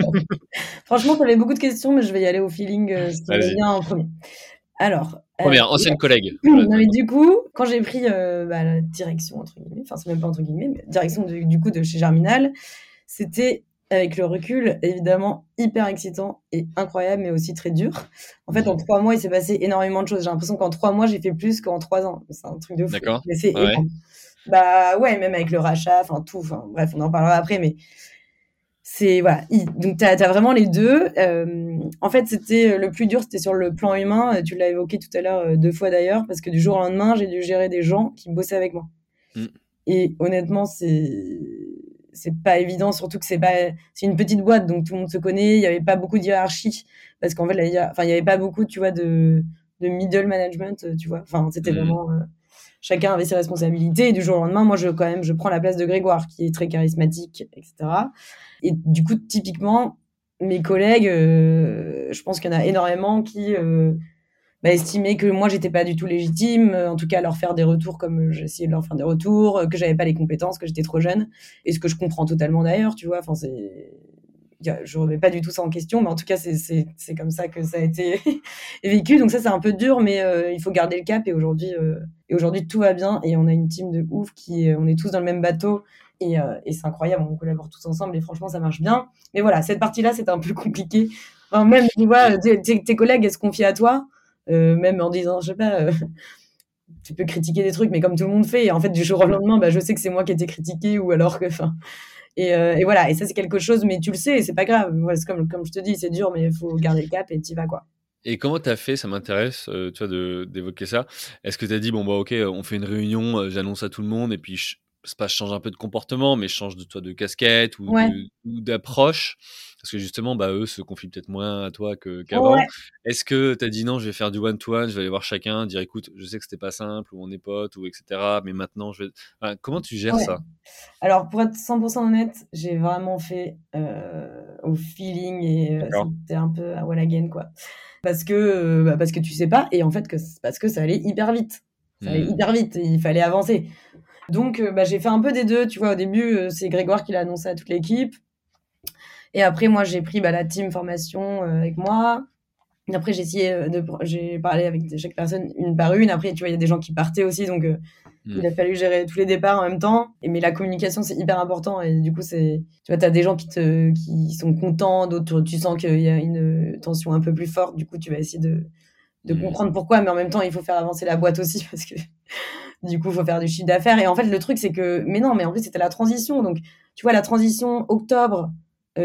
Franchement, ça fait beaucoup de questions, mais je vais y aller au feeling. Euh, ce qui vient en premier. Alors, première, euh, ancienne euh, collègue. Voilà. Non, mais du coup, quand j'ai pris euh, bah, la direction, entre guillemets, enfin, c'est même pas entre guillemets, mais direction de, du coup de chez Germinal, c'était... avec le recul, évidemment, hyper excitant et incroyable, mais aussi très dur. En fait, en trois mois, il s'est passé énormément de choses. J'ai l'impression qu'en trois mois, j'ai fait plus qu'en trois ans. C'est un truc de fou. D'accord. Mais c'est ouais. énorme. Bah ouais, même avec le rachat, enfin tout. Enfin bref, on en parlera après, mais c'est voilà. Donc t'as, t'as vraiment les deux. Euh, en fait, c'était le plus dur, c'était sur le plan humain. Tu l'as évoqué tout à l'heure deux fois d'ailleurs, parce que du jour au lendemain, j'ai dû gérer des gens qui bossaient avec moi. Mm. Et honnêtement, c'est c'est pas évident, surtout que c'est pas, c'est une petite boîte, donc tout le monde se connaît, il y avait pas beaucoup de hiérarchie, parce qu'en fait, la hiér... enfin, il y avait pas beaucoup, tu vois, de, de middle management, tu vois, enfin, c'était vraiment, euh, chacun avait ses responsabilités, et du jour au lendemain, moi, je, quand même, je prends la place de Grégoire, qui est très charismatique, et cetera. Et du coup, typiquement, mes collègues, euh, je pense qu'il y en a énormément qui, euh, bah, estimaient que moi, j'étais pas du tout légitime, en tout cas, à leur faire des retours comme j'essayais de leur faire des retours, que j'avais pas les compétences, que j'étais trop jeune. Et ce que je comprends totalement d'ailleurs, tu vois, enfin, c'est, je remets pas du tout ça en question, mais en tout cas, c'est, c'est, c'est comme ça que ça a été vécu. Donc ça, c'est un peu dur, mais euh, il faut garder le cap. Et aujourd'hui, euh, et aujourd'hui, tout va bien. Et on a une team de ouf qui, on est tous dans le même bateau. Et, euh, et c'est incroyable. On collabore tous ensemble et franchement, ça marche bien. Mais voilà, cette partie-là, c'était un peu compliqué. Enfin, même, tu vois, tes, tes, tes collègues, elles se confient à toi. Euh, même en disant, je sais pas, euh, tu peux critiquer des trucs, mais comme tout le monde fait, et en fait, du jour au lendemain, bah, je sais que c'est moi qui ai été critiquée, ou alors que, enfin, et, euh, et voilà, et ça, c'est quelque chose, mais tu le sais, et c'est pas grave, voilà, c'est comme, comme je te dis, c'est dur, mais il faut garder le cap, et t'y vas, quoi. Et comment t'as fait, ça m'intéresse, euh, tu vois, de, d'évoquer ça, est-ce que t'as dit, bon, bah, ok, on fait une réunion, euh, j'annonce à tout le monde, et puis, je, c'est pas, je change un peu de comportement, mais je change de, toi, de casquette, ou, ouais. de, ou d'approche. Parce que justement, bah, eux se confient peut-être moins à toi que, qu'avant. Ouais. Est-ce que tu as dit non, je vais faire du one-to-one, je vais aller voir chacun, dire écoute, je sais que c'était pas simple, ou on est potes, ou et cetera. Mais maintenant, je vais. Enfin, comment tu gères ouais. ça ? Alors, pour être cent pour cent honnête, j'ai vraiment fait euh, au feeling et euh, c'était un peu à wall again, quoi. Parce que, euh, bah, parce que tu sais pas, et en fait, que, parce que ça allait hyper vite. Ça allait mmh. hyper vite, et il fallait avancer. Donc, euh, bah, j'ai fait un peu des deux. Tu vois, au début, euh, c'est Grégoire qui l'a annoncé à toute l'équipe. Et après, moi, j'ai pris bah, la team formation euh, avec moi. Et après, j'ai essayé de, j'ai parlé avec chaque personne une par une. Après, tu vois, il y a des gens qui partaient aussi, donc euh, mmh. il a fallu gérer tous les départs en même temps. Et mais la communication, c'est hyper important. Et du coup, c'est, tu vois, t'as des gens qui te, qui sont contents, d'autres, tu sens qu'il y a une tension un peu plus forte. Du coup, tu vas essayer de, de mmh. comprendre pourquoi. Mais en même temps, il faut faire avancer la boîte aussi parce que du coup, il faut faire du chiffre d'affaires. Et en fait, le truc, c'est que, mais non, mais en plus, c'était la transition. Donc, tu vois, la transition octobre.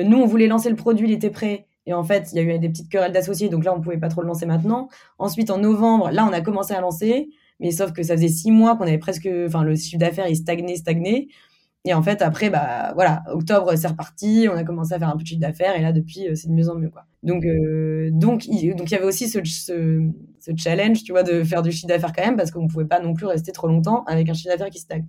Nous, on voulait lancer le produit, il était prêt. Et en fait, il y a eu des petites querelles d'associés. Donc là, on ne pouvait pas trop le lancer maintenant. Ensuite, en novembre, là, on a commencé à lancer. Mais sauf que ça faisait six mois qu'on avait presque... Enfin, le chiffre d'affaires, il stagnait, stagnait. Et en fait, après, bah voilà, octobre, c'est reparti. On a commencé à faire un peu de chiffre d'affaires. Et là, depuis, c'est de mieux en mieux, quoi. Donc, euh, donc, il, donc, il y avait aussi ce, ce, ce challenge, tu vois, de faire du chiffre d'affaires quand même. Parce qu'on ne pouvait pas non plus rester trop longtemps avec un chiffre d'affaires qui stagne.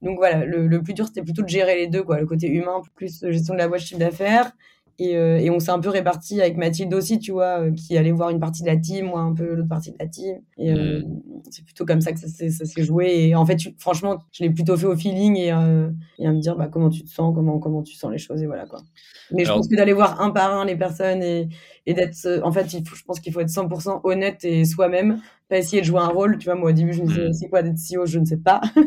Donc voilà, le, le plus dur, c'était plutôt de gérer les deux, quoi. Le côté humain, plus gestion de la boîte, chiffre d'affaires, Et, euh, et on s'est un peu répartis avec Mathilde aussi, tu vois, qui allait voir une partie de la team, moi un peu l'autre partie de la team. Et euh, mmh. c'est plutôt comme ça que ça s'est, ça s'est joué. Et en fait, tu, franchement, je l'ai plutôt fait au feeling et, euh, et à me dire bah, comment tu te sens, comment, comment tu sens les choses et voilà quoi. Mais Alors... je pense que d'aller voir un par un les personnes et, et d'être... En fait, il faut, je pense qu'il faut être cent pour cent honnête et soi-même, pas essayer de jouer un rôle. Tu vois, moi au début, je me disais, mmh. c'est quoi d'être C E O, je ne sais pas. Oui,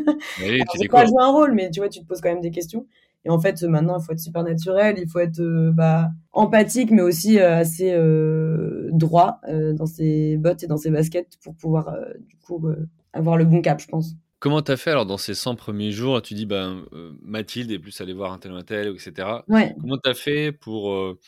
Alors, c'est quoi jouer un rôle, mais tu vois, tu te poses quand même des questions. Et en fait, maintenant, il faut être super naturel, il faut être euh, bah, empathique, mais aussi euh, assez euh, droit euh, dans ses bottes et dans ses baskets pour pouvoir, euh, du coup, euh, avoir le bon cap, je pense. Comment tu as fait alors dans ces cent premiers jours? Tu dis, bah, euh, Mathilde est plus allée voir un tel ou un tel, et cetera. Ouais. Comment tu as fait pour euh,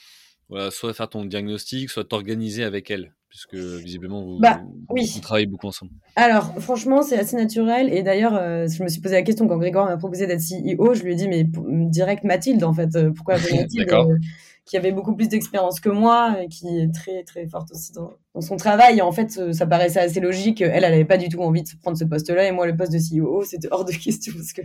voilà, soit faire ton diagnostic, soit t'organiser avec elle? Puisque visiblement, vous, bah, vous, oui. vous travaillez beaucoup ensemble. Alors, franchement, c'est assez naturel. Et d'ailleurs, euh, je me suis posé la question quand Grégoire m'a proposé d'être C E O. Je lui ai dit, mais p- direct Mathilde, en fait. Euh, pourquoi Mathilde euh, qui avait beaucoup plus d'expérience que moi, et qui est très, très forte aussi dans, dans son travail. Et en fait, euh, ça paraissait assez logique. Elle, elle n'avait pas du tout envie de prendre ce poste-là. Et moi, le poste de C E O, c'était hors de question parce que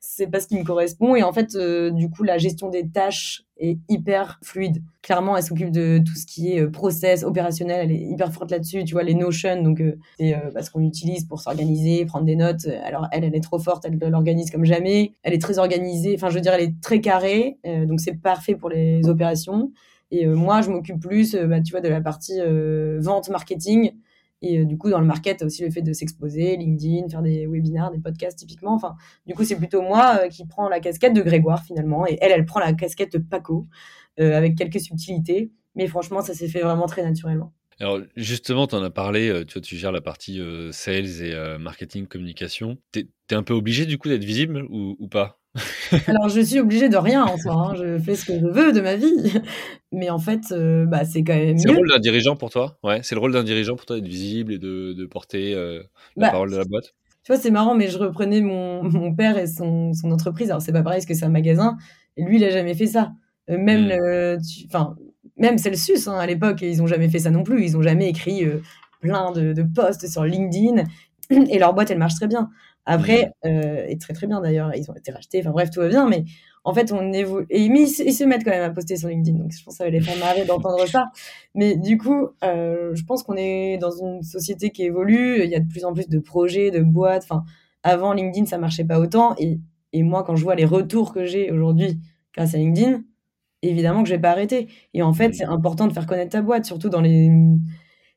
c'est pas ce qui me correspond. Et en fait, euh, du coup, la gestion des tâches est hyper fluide. Clairement, elle s'occupe de tout ce qui est process, opérationnel. Elle est hyper forte là-dessus, tu vois, les Notion, donc euh, c'est euh, bah, ce qu'on utilise pour s'organiser, prendre des notes. Alors elle, elle est trop forte, elle l'organise comme jamais. Elle est très organisée, enfin je veux dire, elle est très carrée, euh, donc c'est parfait pour les opérations. Et euh, moi, je m'occupe plus, euh, bah, tu vois, de la partie euh, vente, marketing. Et euh, du coup, dans le market, aussi le fait de s'exposer, LinkedIn, faire des webinars, des podcasts typiquement. Enfin, du coup, c'est plutôt moi euh, qui prends la casquette de Grégoire finalement. Et elle, elle prend la casquette de Paco euh, avec quelques subtilités. Mais franchement, ça s'est fait vraiment très naturellement. Alors justement, tu en as parlé, tu vois, tu gères la partie euh, sales et euh, marketing, communication. T'es, t'es un peu obligé du coup d'être visible ou, ou pas? Alors je suis obligée de rien en soi, hein. Je fais ce que je veux de ma vie. Mais en fait, euh, bah, c'est quand même c'est mieux. C'est le rôle d'un dirigeant pour toi? Ouais, c'est le rôle d'un dirigeant pour toi d'être visible et de, de porter euh, la bah, parole de la boîte. Tu vois, c'est marrant, mais je reprenais mon, mon père et son, son entreprise. Alors c'est pas pareil parce que c'est un magasin. Et lui, il a jamais fait ça. Même mmh. le... Enfin... Même Celsius, hein, à l'époque, ils n'ont jamais fait ça non plus. Ils n'ont jamais écrit euh, plein de, de posts sur LinkedIn. Et leur boîte, elle marche très bien. Après, euh, et très très bien d'ailleurs, ils ont été rachetés. Enfin bref, tout va bien. Mais en fait, on évolue. Et mais ils, ils se mettent quand même à poster sur LinkedIn. Donc je pense que ça va les faire marrer d'entendre ça. Mais du coup, euh, je pense qu'on est dans une société qui évolue. Il y a de plus en plus de projets, de boîtes. Enfin, avant, LinkedIn, ça ne marchait pas autant. Et, et moi, quand je vois les retours que j'ai aujourd'hui grâce à LinkedIn, évidemment que je vais pas arrêter. Et en fait, c'est important de faire connaître ta boîte, surtout dans les,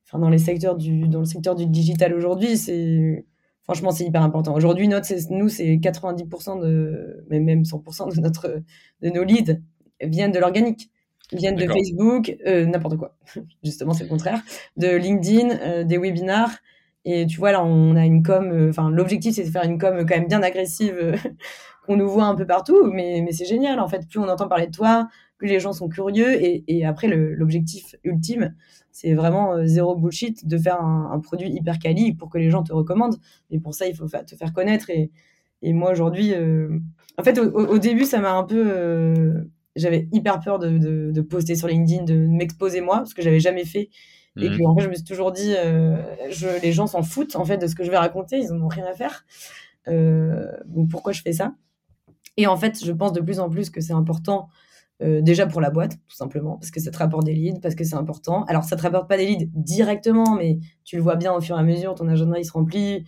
enfin dans les secteurs du, dans le secteur du digital aujourd'hui. C'est franchement, c'est hyper important. Aujourd'hui, notre, c'est, nous, c'est quatre-vingt-dix pour cent de, mais même cent pour cent de notre, de nos leads viennent de l'organique, viennent D'accord. de Facebook, euh, n'importe quoi. Justement, c'est le contraire, de LinkedIn, euh, des webinars. Et tu vois, là, on a une com, enfin, euh, l'objectif, c'est de faire une com euh, quand même bien agressive, euh, qu'on nous voit un peu partout, mais, mais c'est génial, en fait. Plus on entend parler de toi, plus les gens sont curieux. Et, et après, le, l'objectif ultime, c'est vraiment euh, zéro bullshit, de faire un, un produit hyper quali pour que les gens te recommandent. Et pour ça, il faut fa- te faire connaître. Et, et moi, aujourd'hui, euh... en fait, au, au début, ça m'a un peu... Euh... J'avais hyper peur de, de, de poster sur LinkedIn, de m'exposer moi, parce que j'avais jamais fait. Et puis, en fait, je me suis toujours dit, euh, je, les gens s'en foutent, en fait, de ce que je vais raconter. Ils n'en ont rien à faire. Euh, donc, pourquoi je fais ça? Et en fait, je pense de plus en plus que c'est important, euh, déjà pour la boîte, tout simplement, parce que ça te rapporte des leads, parce que c'est important. Alors, ça ne te rapporte pas des leads directement, mais tu le vois bien au fur et à mesure, ton agenda, il se remplit.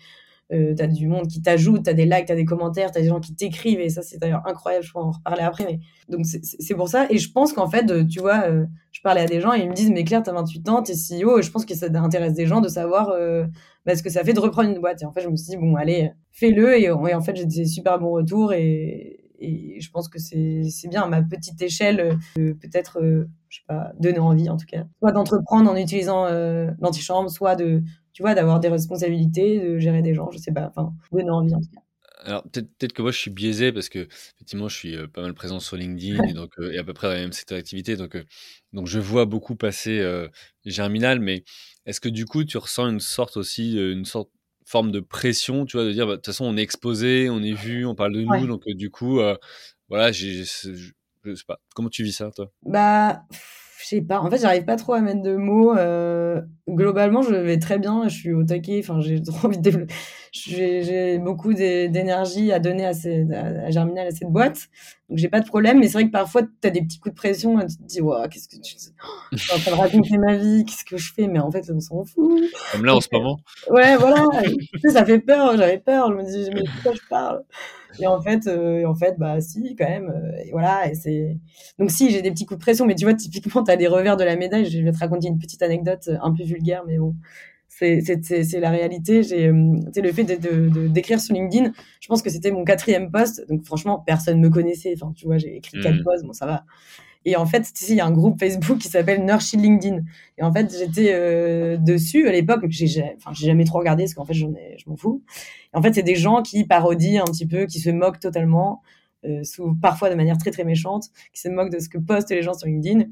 Euh, tu as du monde qui t'ajoute, tu as des likes, tu as des commentaires, tu as des gens qui t'écrivent. Et ça, c'est d'ailleurs incroyable, je pourrais en reparler après. Mais... Donc, c'est, c'est pour ça. Et je pense qu'en fait, euh, tu vois, euh, je parlais à des gens et ils me disent « Mais Claire, tu as vingt-huit ans, tu es C E O. » Et je pense que ça intéresse des gens de savoir euh, bah, ce que ça fait de reprendre une boîte. Et en fait, je me suis dit « Bon, allez, fais-le. » Et, et en fait, j'ai des super bons retours. Et, et je pense que c'est, c'est bien à ma petite échelle de peut-être, euh, je sais pas, donner envie en tout cas. Soit d'entreprendre en utilisant euh, l'antichambre, soit de... Tu vois, d'avoir des responsabilités, de gérer des gens, je sais pas, enfin, donner envie en tout cas. Alors, peut-être, peut-être que moi, je suis biaisé parce que, effectivement, je suis euh, pas mal présent sur LinkedIn et, donc, euh, et à peu près dans la même secteur d'activité. Donc, euh, donc, je vois beaucoup passer euh, Germinal, mais est-ce que du coup, tu ressens une sorte aussi, une sorte forme de pression, tu vois, de dire, bah, de toute façon, on est exposé, on est vu, on parle de ouais. nous. Donc, euh, du coup, euh, voilà, j'ai, j'ai, je, je sais pas. Comment tu vis ça, toi? Bah. je sais pas, en fait j'arrive pas trop à mettre de mots, euh, globalement je vais très bien, je suis au taquet, enfin j'ai trop envie de j'ai, j'ai beaucoup d'énergie à donner à, ces, à, à Germinal, à cette boîte, donc j'ai pas de problème, mais c'est vrai que parfois t'as des petits coups de pression, hein, tu te dis waouh, ouais, qu'est-ce que tu oh, je suis en train de raconter ma vie, qu'est-ce que je fais, mais en fait on s'en fout, comme là en ce moment, ouais voilà, tu sais, ça fait peur, j'avais peur, je me dis mais pourquoi je parle, et en fait euh, et en fait bah si quand même, euh, et voilà, et c'est donc si j'ai des petits coups de pression, mais tu vois typiquement t'as les revers de la médaille. Je vais te raconter une petite anecdote un peu vulgaire, mais bon, c'est c'est c'est, c'est la réalité. J'ai c'est le fait de, de, de d'écrire sur LinkedIn, je pense que c'était mon quatrième post, donc franchement personne me connaissait, enfin tu vois j'ai écrit mmh. quatre posts, bon ça va. Et en fait, il y a un groupe Facebook qui s'appelle Nursechill LinkedIn. Et en fait, j'étais euh, dessus à l'époque. J'ai, j'ai, enfin, j'ai jamais trop regardé parce qu'en fait, j'en ai, je m'en fous. Et en fait, c'est des gens qui parodient un petit peu, qui se moquent totalement, euh, sous, parfois de manière très très méchante, qui se moquent de ce que postent les gens sur LinkedIn.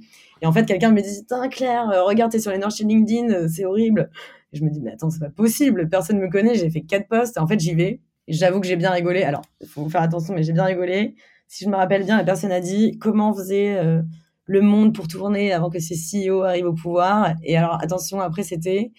Et en fait, quelqu'un me dit, tiens Claire, regarde, t'es sur les Nursechill LinkedIn, c'est horrible. Et je me dis, mais attends, c'est pas possible. Personne me connaît. J'ai fait quatre posts. Et en fait, j'y vais. Et j'avoue que j'ai bien rigolé. Alors, faut faire attention, mais j'ai bien rigolé. Si je me rappelle bien, la personne a dit comment faisait euh, le monde pour tourner avant que ses C E O arrivent au pouvoir. Et alors, attention, après, c'était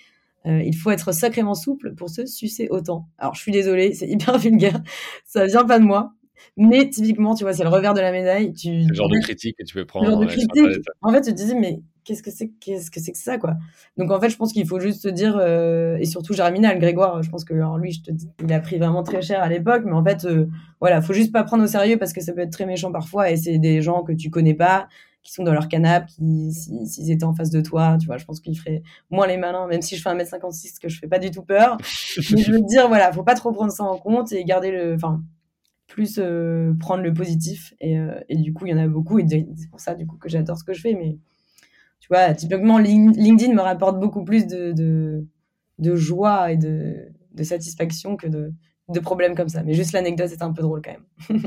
euh, il faut être sacrément souple pour se sucer autant. Alors, je suis désolée, c'est hyper vulgaire. Ça vient pas de moi. Mais typiquement, tu vois, c'est le revers de la médaille. Tu, le genre de critique que tu peux prendre. Le genre de critique. En fait, tu te disais, mais qu'est-ce que c'est, qu'est-ce que c'est que ça, quoi. Donc, en fait, je pense qu'il faut juste se dire, euh, et surtout Germinal, Grégoire, je pense que, alors lui, je te dis, il a pris vraiment très cher à l'époque, mais en fait, euh, voilà, faut juste pas prendre au sérieux parce que ça peut être très méchant parfois et c'est des gens que tu connais pas, qui sont dans leur canapé, qui, si, s'ils étaient en face de toi, tu vois, je pense qu'ils feraient moins les malins, même si je fais un mètre cinquante-six, que je fais pas du tout peur. Mais je veux dire, voilà, faut pas trop prendre ça en compte et garder le, enfin, plus euh, prendre le positif et, euh, et du coup il y en a beaucoup et c'est pour ça du coup que j'adore ce que je fais, mais tu vois typiquement LinkedIn me rapporte beaucoup plus de, de, de joie et de, de satisfaction que de, de problèmes comme ça, mais juste l'anecdote est un peu drôle quand même.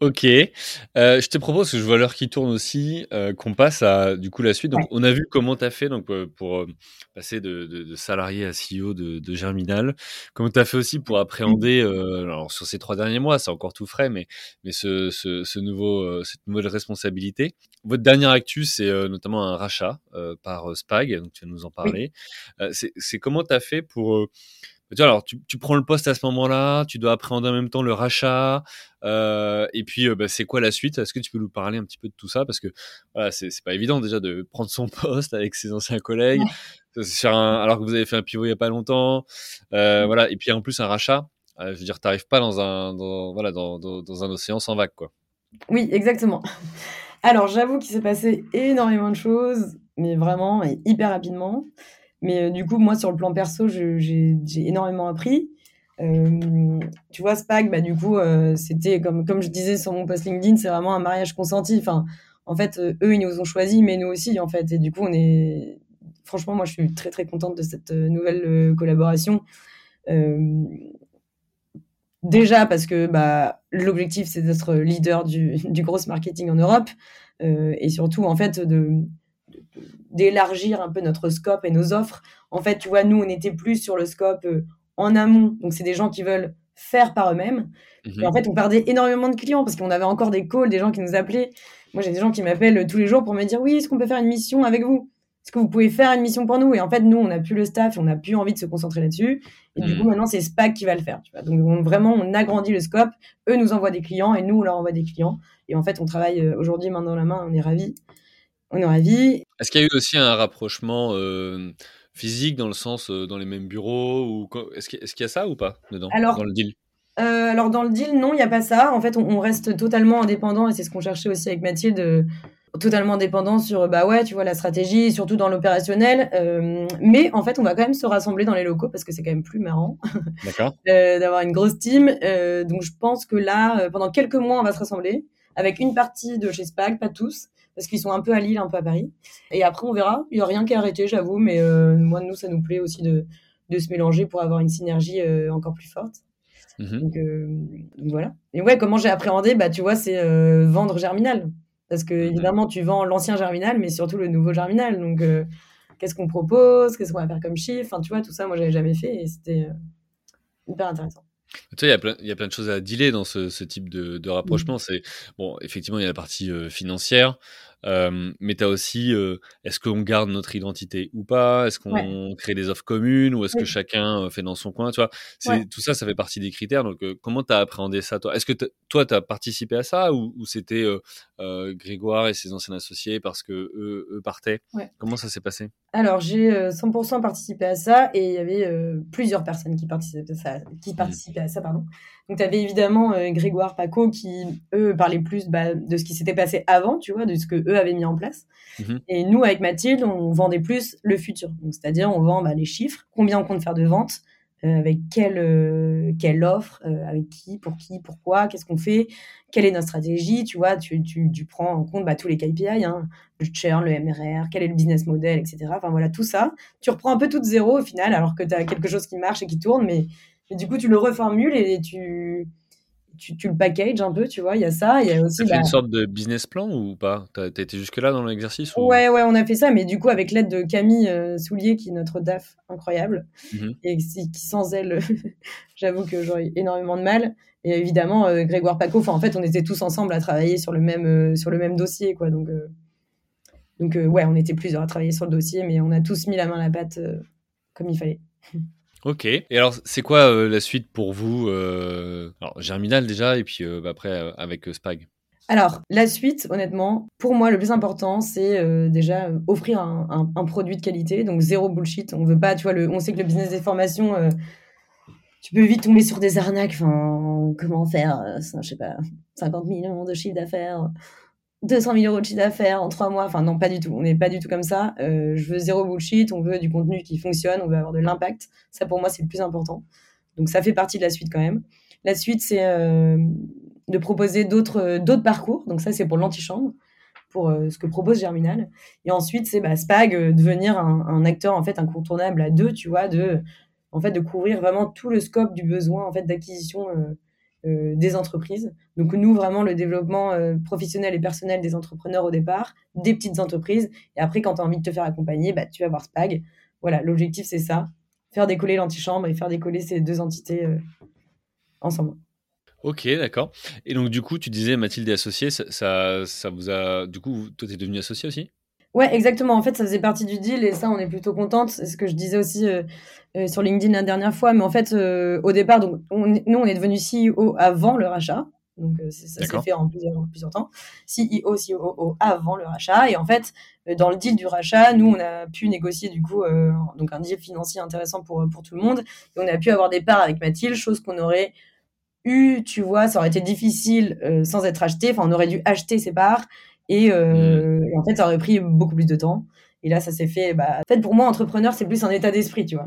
Ok, euh, je te propose, que je vois l'heure qui tourne aussi, euh, qu'on passe à du coup la suite. Donc, ouais. On a vu comment tu as fait donc, euh, pour euh, passer de, de, de salarié à C E O de, de Germinal. Comment tu as fait aussi pour appréhender, euh, alors sur ces trois derniers mois, c'est encore tout frais, mais, mais ce, ce, ce nouveau, euh, cette nouvelle responsabilité. Votre dernière actu, c'est euh, notamment un rachat euh, par euh, Spaag, donc tu vas nous en parler. Oui. Euh, c'est, c'est comment tu as fait pour... Euh, Alors, tu, tu prends le poste à ce moment-là, tu dois appréhender en même temps le rachat, euh, et puis euh, bah, c'est quoi la suite ? Est-ce que tu peux nous parler un petit peu de tout ça ? Parce que voilà, c'est, c'est pas évident déjà de prendre son poste avec ses anciens collègues, ouais. Sur un, alors que vous avez fait un pivot il y a pas longtemps, euh, ouais. Voilà. Et puis en plus un rachat, euh, je veux dire, t'arrives pas dans un, dans, voilà, dans, dans, dans un océan sans vague, quoi. Oui, exactement. Alors, j'avoue qu'il s'est passé énormément de choses, mais vraiment et hyper rapidement. Mais euh, du coup, moi, sur le plan perso, je, j'ai, j'ai énormément appris. Euh, tu vois, Spaag, bah, du coup, euh, c'était, comme, comme je disais sur mon post LinkedIn, c'est vraiment un mariage consenti. Enfin, en fait, euh, eux, ils nous ont choisis, mais nous aussi, en fait. Et du coup, on est... Franchement, moi, je suis très, très contente de cette nouvelle euh, collaboration. Euh... Déjà, parce que bah, l'objectif, c'est d'être leader du, du gros marketing en Europe. Euh, et surtout, en fait, de... d'élargir un peu notre scope et nos offres. En fait, tu vois, nous, on était plus sur le scope euh, en amont. Donc, c'est des gens qui veulent faire par eux-mêmes. Mmh. Et en fait, on perdait énormément de clients parce qu'on avait encore des calls, des gens qui nous appelaient. Moi, j'ai des gens qui m'appellent tous les jours pour me dire « Oui, est-ce qu'on peut faire une mission avec vous ? Est-ce que vous pouvez faire une mission pour nous ?» Et en fait, nous, on n'a plus le staff, on n'a plus envie de se concentrer là-dessus. Et mmh. du coup, maintenant, c'est Spaag qui va le faire. Tu vois. Donc, on, vraiment, on agrandit le scope. Eux nous envoient des clients et nous, on leur envoie des clients. Et en fait, on travaille euh, aujourd'hui main dans la main. On est ravis. On aura vie. Est-ce qu'il y a eu aussi un rapprochement euh, physique dans le sens euh, dans les mêmes bureaux ou est-ce qu'il, est-ce qu'il y a ça ou pas dedans, alors, dans le deal euh, Alors dans le deal, non, il n'y a pas ça. En fait, on, on reste totalement indépendant et c'est ce qu'on cherchait aussi avec Mathilde, euh, totalement indépendant sur bah ouais, tu vois, la stratégie, surtout dans l'opérationnel. Euh, mais en fait, on va quand même se rassembler dans les locaux parce que c'est quand même plus marrant. D'accord. euh, d'avoir une grosse team. Euh, donc je pense que là, euh, pendant quelques mois, on va se rassembler avec une partie de chez Spaag, pas tous. Parce qu'ils sont un peu à Lille, un peu à Paris. Et après, on verra. Il n'y a rien qui est arrêté, j'avoue. Mais euh, moi, nous, ça nous plaît aussi de, de se mélanger pour avoir une synergie euh, encore plus forte. Mmh. Donc, euh, donc, voilà. Et ouais, comment j'ai appréhendé, bah, tu vois, c'est euh, vendre Germinal. Parce que, mmh. évidemment, tu vends l'ancien Germinal, mais surtout le nouveau Germinal. Donc, euh, qu'est-ce qu'on propose ? Qu'est-ce qu'on va faire comme chiffre ? Enfin, tu vois, tout ça, moi, je n'avais jamais fait. Et c'était euh, hyper intéressant. Tu sais, il y a plein, il y a plein de choses à dealer dans ce, ce type de, de rapprochement. C'est bon, effectivement, il y a la partie euh, financière, Euh, mais tu as aussi, euh, est-ce qu'on garde notre identité ou pas? Est-ce qu'on ouais. crée des offres communes ou est-ce oui. que chacun fait dans son coin, tu vois? C'est, ouais. Tout ça, ça fait partie des critères. Donc, euh, comment tu as appréhendé ça, toi? Est-ce que t'as, toi, tu as participé à ça ou, ou c'était euh, euh, Grégoire et ses anciens associés parce que eux, eux partaient? ouais. Comment ça s'est passé? Alors, j'ai euh, cent pour cent participé à ça et il y avait euh, plusieurs personnes qui participaient à ça. Qui participaient mmh. à ça pardon. Donc, tu avais évidemment euh, Grégoire, Paco qui, eux, parlaient plus bah, de ce qui s'était passé avant, tu vois, de ce que eux avaient mis en place. Mmh. Et nous, avec Mathilde, on vendait plus le futur. Donc, c'est-à-dire, on vend bah, les chiffres, combien on compte faire de ventes, euh, avec quelle, euh, quelle offre, euh, avec qui, pour qui, pourquoi, qu'est-ce qu'on fait, quelle est notre stratégie, tu vois, tu, tu, tu prends en compte bah, tous les K P I, hein, le churn, le M R R, quel est le business model, et cetera. Enfin, voilà, tout ça. Tu reprends un peu tout de zéro au final, alors que tu as quelque chose qui marche et qui tourne, mais, mais du coup, tu le reformules et tu... Tu, tu le packages un peu, tu vois, il y a ça. Il y a aussi, tu as fait bah... une sorte de business plan ou pas? T'as, t'as été jusque-là dans l'exercice ou... Ouais, ouais, on a fait ça, mais du coup, avec l'aide de Camille euh, Soulier, qui est notre D A F incroyable, mm-hmm. et qui, qui sans elle, j'avoue que j'aurais énormément de mal. Et évidemment, euh, Grégoire Paco, enfin, en fait, on était tous ensemble à travailler sur le même, euh, sur le même dossier, quoi. Donc, euh... donc euh, ouais, on était plusieurs à travailler sur le dossier, mais on a tous mis la main à la pâte euh, comme il fallait. Ok. Et alors, c'est quoi euh, la suite pour vous euh... Alors, Germinal déjà, et puis euh, bah, après euh, avec euh, Spaag. Alors, la suite, honnêtement, pour moi, le plus important, c'est euh, déjà euh, offrir un, un, un produit de qualité, donc zéro bullshit. On veut pas, tu vois, le, on sait que le business des formations, euh, tu peux vite tomber sur des arnaques. Enfin, comment faire euh, ça, je sais pas, cinquante millions de chiffre d'affaires, deux cent mille euros de chiffre d'affaires en trois mois. Enfin, non, pas du tout. On n'est pas du tout comme ça. Euh, je veux zéro bullshit. On veut du contenu qui fonctionne. On veut avoir de l'impact. Ça, pour moi, c'est le plus important. Donc, ça fait partie de la suite quand même. La suite, c'est euh, de proposer d'autres, euh, d'autres parcours. Donc, ça, c'est pour l'antichambre, pour euh, ce que propose Germinal. Et ensuite, c'est bah, Spaag, euh, devenir un, un acteur, en fait, incontournable à deux, tu vois, de, en fait, de couvrir vraiment tout le scope du besoin, en fait, d'acquisition euh, Euh, des entreprises. Donc nous, vraiment, le développement euh, professionnel et personnel des entrepreneurs au départ, des petites entreprises. Et après, quand tu as envie de te faire accompagner, bah, tu vas voir Spaag. Voilà, l'objectif, c'est ça. Faire décoller l'antichambre et faire décoller ces deux entités euh, ensemble. Ok, d'accord. Et donc, du coup, tu disais, Mathilde est associée, ça, ça, ça vous a... Du coup, toi, tu es devenue associée aussi ? Ouais, exactement. En fait, ça faisait partie du deal et ça, on est plutôt contente. C'est ce que je disais aussi euh, euh, sur LinkedIn la dernière fois. Mais en fait, euh, au départ, donc, on, nous, on est devenu C E O avant le rachat. Donc, euh, ça D'accord. s'est fait en plusieurs, en plusieurs temps. C E O, C O O avant le rachat. Et en fait, euh, dans le deal du rachat, nous, on a pu négocier du coup euh, donc un deal financier intéressant pour, pour tout le monde. Et on a pu avoir des parts avec Mathilde, chose qu'on aurait eu, tu vois, ça aurait été difficile euh, sans être acheté. Enfin, on aurait dû acheter ses parts. Et, euh, mmh. et en fait, ça aurait pris beaucoup plus de temps. Et là, ça s'est fait... Bah... En fait, pour moi, entrepreneur, c'est plus un état d'esprit, tu vois.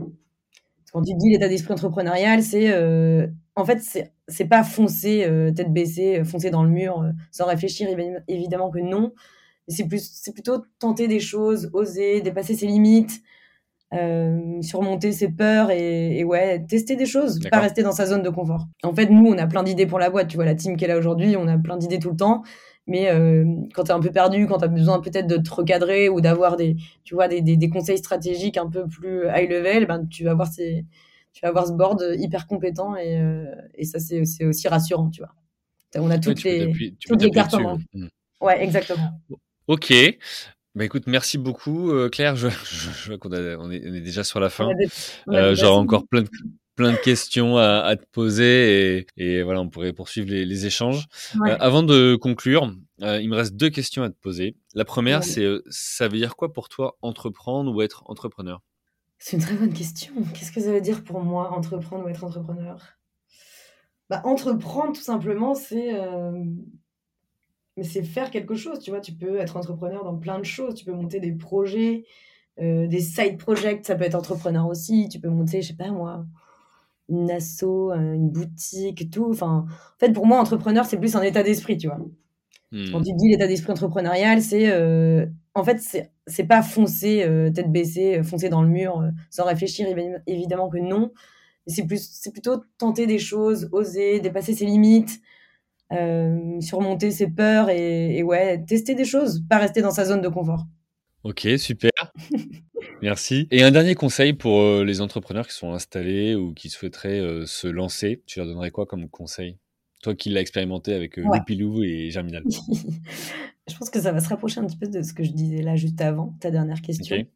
Quand tu dis l'état d'esprit entrepreneurial, c'est... Euh... En fait, c'est, c'est pas foncer, euh, tête baissée, foncer dans le mur, euh, sans réfléchir, évidemment que non. Mais c'est, plus... c'est plutôt tenter des choses, oser, dépasser ses limites, euh, surmonter ses peurs et, et ouais, tester des choses, D'accord. pas rester dans sa zone de confort. En fait, nous, on a plein d'idées pour la boîte. Tu vois, la team qui est là aujourd'hui, on a plein d'idées tout le temps. Mais euh, quand t'es un peu perdu, quand t'as besoin peut-être de te recadrer ou d'avoir des, tu vois, des, des, des conseils stratégiques un peu plus high level, ben tu vas avoir ces, tu vas avoir ce board hyper compétent et euh, et ça c'est c'est aussi rassurant, tu vois. On a toutes ouais, les toutes les cartes en main. Ouais, exactement. Ok. Bah écoute, merci beaucoup euh, Claire. Je, je, je vois qu'on a, on est, on est déjà sur la fin. Euh, J'aurais encore plein de plein de questions à, à te poser et, et voilà, on pourrait poursuivre les, les échanges. Ouais. Euh, avant de conclure, euh, il me reste deux questions à te poser. La première, ouais. c'est euh, ça veut dire quoi pour toi entreprendre ou être entrepreneur? C'est une très bonne question. Qu'est-ce que ça veut dire pour moi entreprendre ou être entrepreneur? Bah entreprendre tout simplement, c'est euh... mais c'est faire quelque chose. Tu vois, tu peux être entrepreneur dans plein de choses. Tu peux monter des projets, euh, des side projects. Ça peut être entrepreneur aussi. Tu peux monter, je sais pas moi. Une asso, une boutique, tout. Enfin, en fait, pour moi, entrepreneur, c'est plus un état d'esprit, tu vois. Mmh. Quand tu dis l'état d'esprit entrepreneurial, c'est... Euh, en fait, c'est, c'est pas foncer, euh, tête baissée, foncer dans le mur, euh, sans réfléchir, évidemment que non. C'est, plus, c'est plutôt tenter des choses, oser, dépasser ses limites, euh, surmonter ses peurs et, et ouais, tester des choses, pas rester dans sa zone de confort. Ok, super. Merci. Et un dernier conseil pour euh, les entrepreneurs qui sont installés ou qui souhaiteraient euh, se lancer, tu leur donnerais quoi comme conseil ? toi qui l'as expérimenté avec euh, ouais. Loupilou et Germinal. Je pense que ça va se rapprocher un petit peu de ce que je disais là juste avant, ta dernière question. Okay.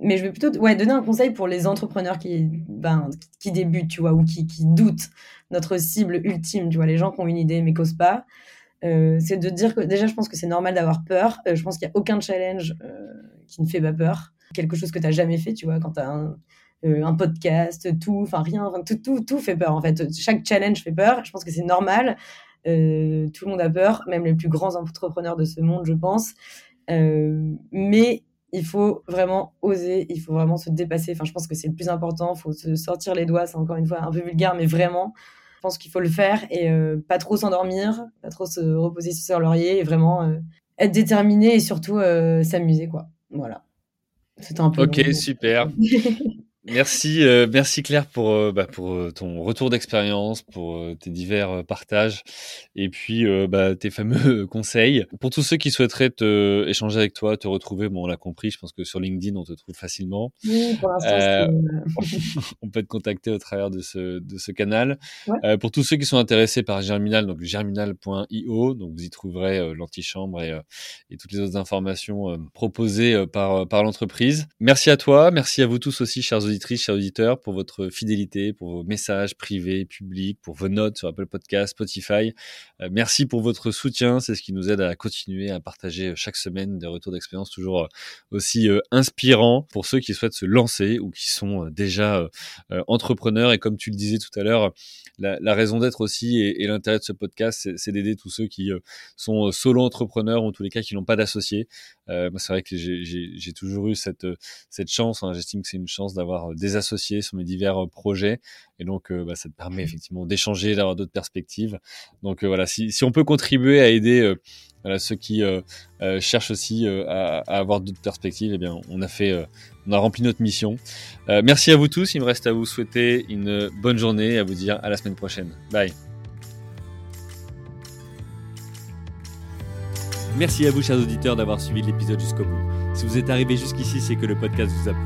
Mais je vais plutôt ouais, donner un conseil pour les entrepreneurs qui, ben, qui débutent, tu vois, ou qui, qui doutent, notre cible ultime, tu vois, les gens qui ont une idée mais n'osent pas. Euh, c'est de dire que déjà, je pense que c'est normal d'avoir peur. Euh, je pense qu'il n'y a aucun challenge euh, qui ne fait pas peur. Quelque chose que tu n'as jamais fait, tu vois, quand tu as un, euh, un podcast, tout, enfin rien, enfin, tout, tout, tout fait peur en fait. Chaque challenge fait peur. Je pense que c'est normal. Euh, tout le monde a peur, même les plus grands entrepreneurs de ce monde, je pense. Euh, mais il faut vraiment oser, il faut vraiment se dépasser. Enfin, je pense que c'est le plus important. Il faut se sortir les doigts, c'est encore une fois un peu vulgaire, mais vraiment, je pense qu'il faut le faire et euh, pas trop s'endormir, pas trop se reposer sur ses lauriers et vraiment euh, être déterminé et surtout euh, s'amuser, quoi. Voilà. C'était un peu. Ok, bon. Super. Merci, euh, merci Claire pour, euh, bah, pour euh, ton retour d'expérience, pour euh, tes divers euh, partages et puis euh, bah, tes fameux euh, conseils. Pour tous ceux qui souhaiteraient te, euh, échanger avec toi, te retrouver, bon, on l'a compris, je pense que sur LinkedIn, on te trouve facilement. Oui, pour l'instant, euh, c'est... On peut te contacter au travers de ce, de ce canal. Ouais. Euh, pour tous ceux qui sont intéressés par Germinal, donc germinal point i o, donc vous y trouverez euh, l'antichambre et, euh, et toutes les autres informations euh, proposées euh, par, euh, par l'entreprise. Merci à toi, merci à vous tous aussi, chers auditeurs. Auditrices, chers auditeurs, pour votre fidélité, pour vos messages privés, publics, pour vos notes sur Apple Podcasts, Spotify. Euh, merci pour votre soutien, c'est ce qui nous aide à continuer à partager chaque semaine des retours d'expérience toujours aussi euh, inspirants pour ceux qui souhaitent se lancer ou qui sont déjà euh, entrepreneurs. Et comme tu le disais tout à l'heure, la, la raison d'être aussi et, et l'intérêt de ce podcast, c'est, c'est d'aider tous ceux qui euh, sont solo entrepreneurs ou en tous les cas qui n'ont pas d'associés. Euh, moi, c'est vrai que j'ai, j'ai, j'ai toujours eu cette, cette chance, hein, j'estime que c'est une chance d'avoir des associés sur mes divers projets et donc euh, bah, ça te permet effectivement d'échanger, d'avoir d'autres perspectives, donc euh, voilà, si, si on peut contribuer à aider euh, voilà, ceux qui euh, euh, cherchent aussi euh, à, à avoir d'autres perspectives, eh bien on a fait euh, on a rempli notre mission. Euh, merci à vous tous, il me reste à vous souhaiter une bonne journée, à vous dire à la semaine prochaine, bye. Merci à vous chers auditeurs d'avoir suivi l'épisode jusqu'au bout. Si vous êtes arrivé jusqu'ici, c'est que le podcast vous a plu.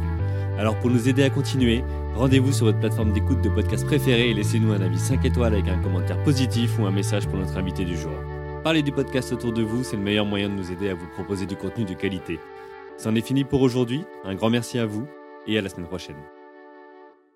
Alors pour nous aider à continuer, rendez-vous sur votre plateforme d'écoute de podcast préférée et laissez-nous un avis cinq étoiles avec un commentaire positif ou un message pour notre invité du jour. Parlez du podcast autour de vous, c'est le meilleur moyen de nous aider à vous proposer du contenu de qualité. C'en est fini pour aujourd'hui, un grand merci à vous et à la semaine prochaine.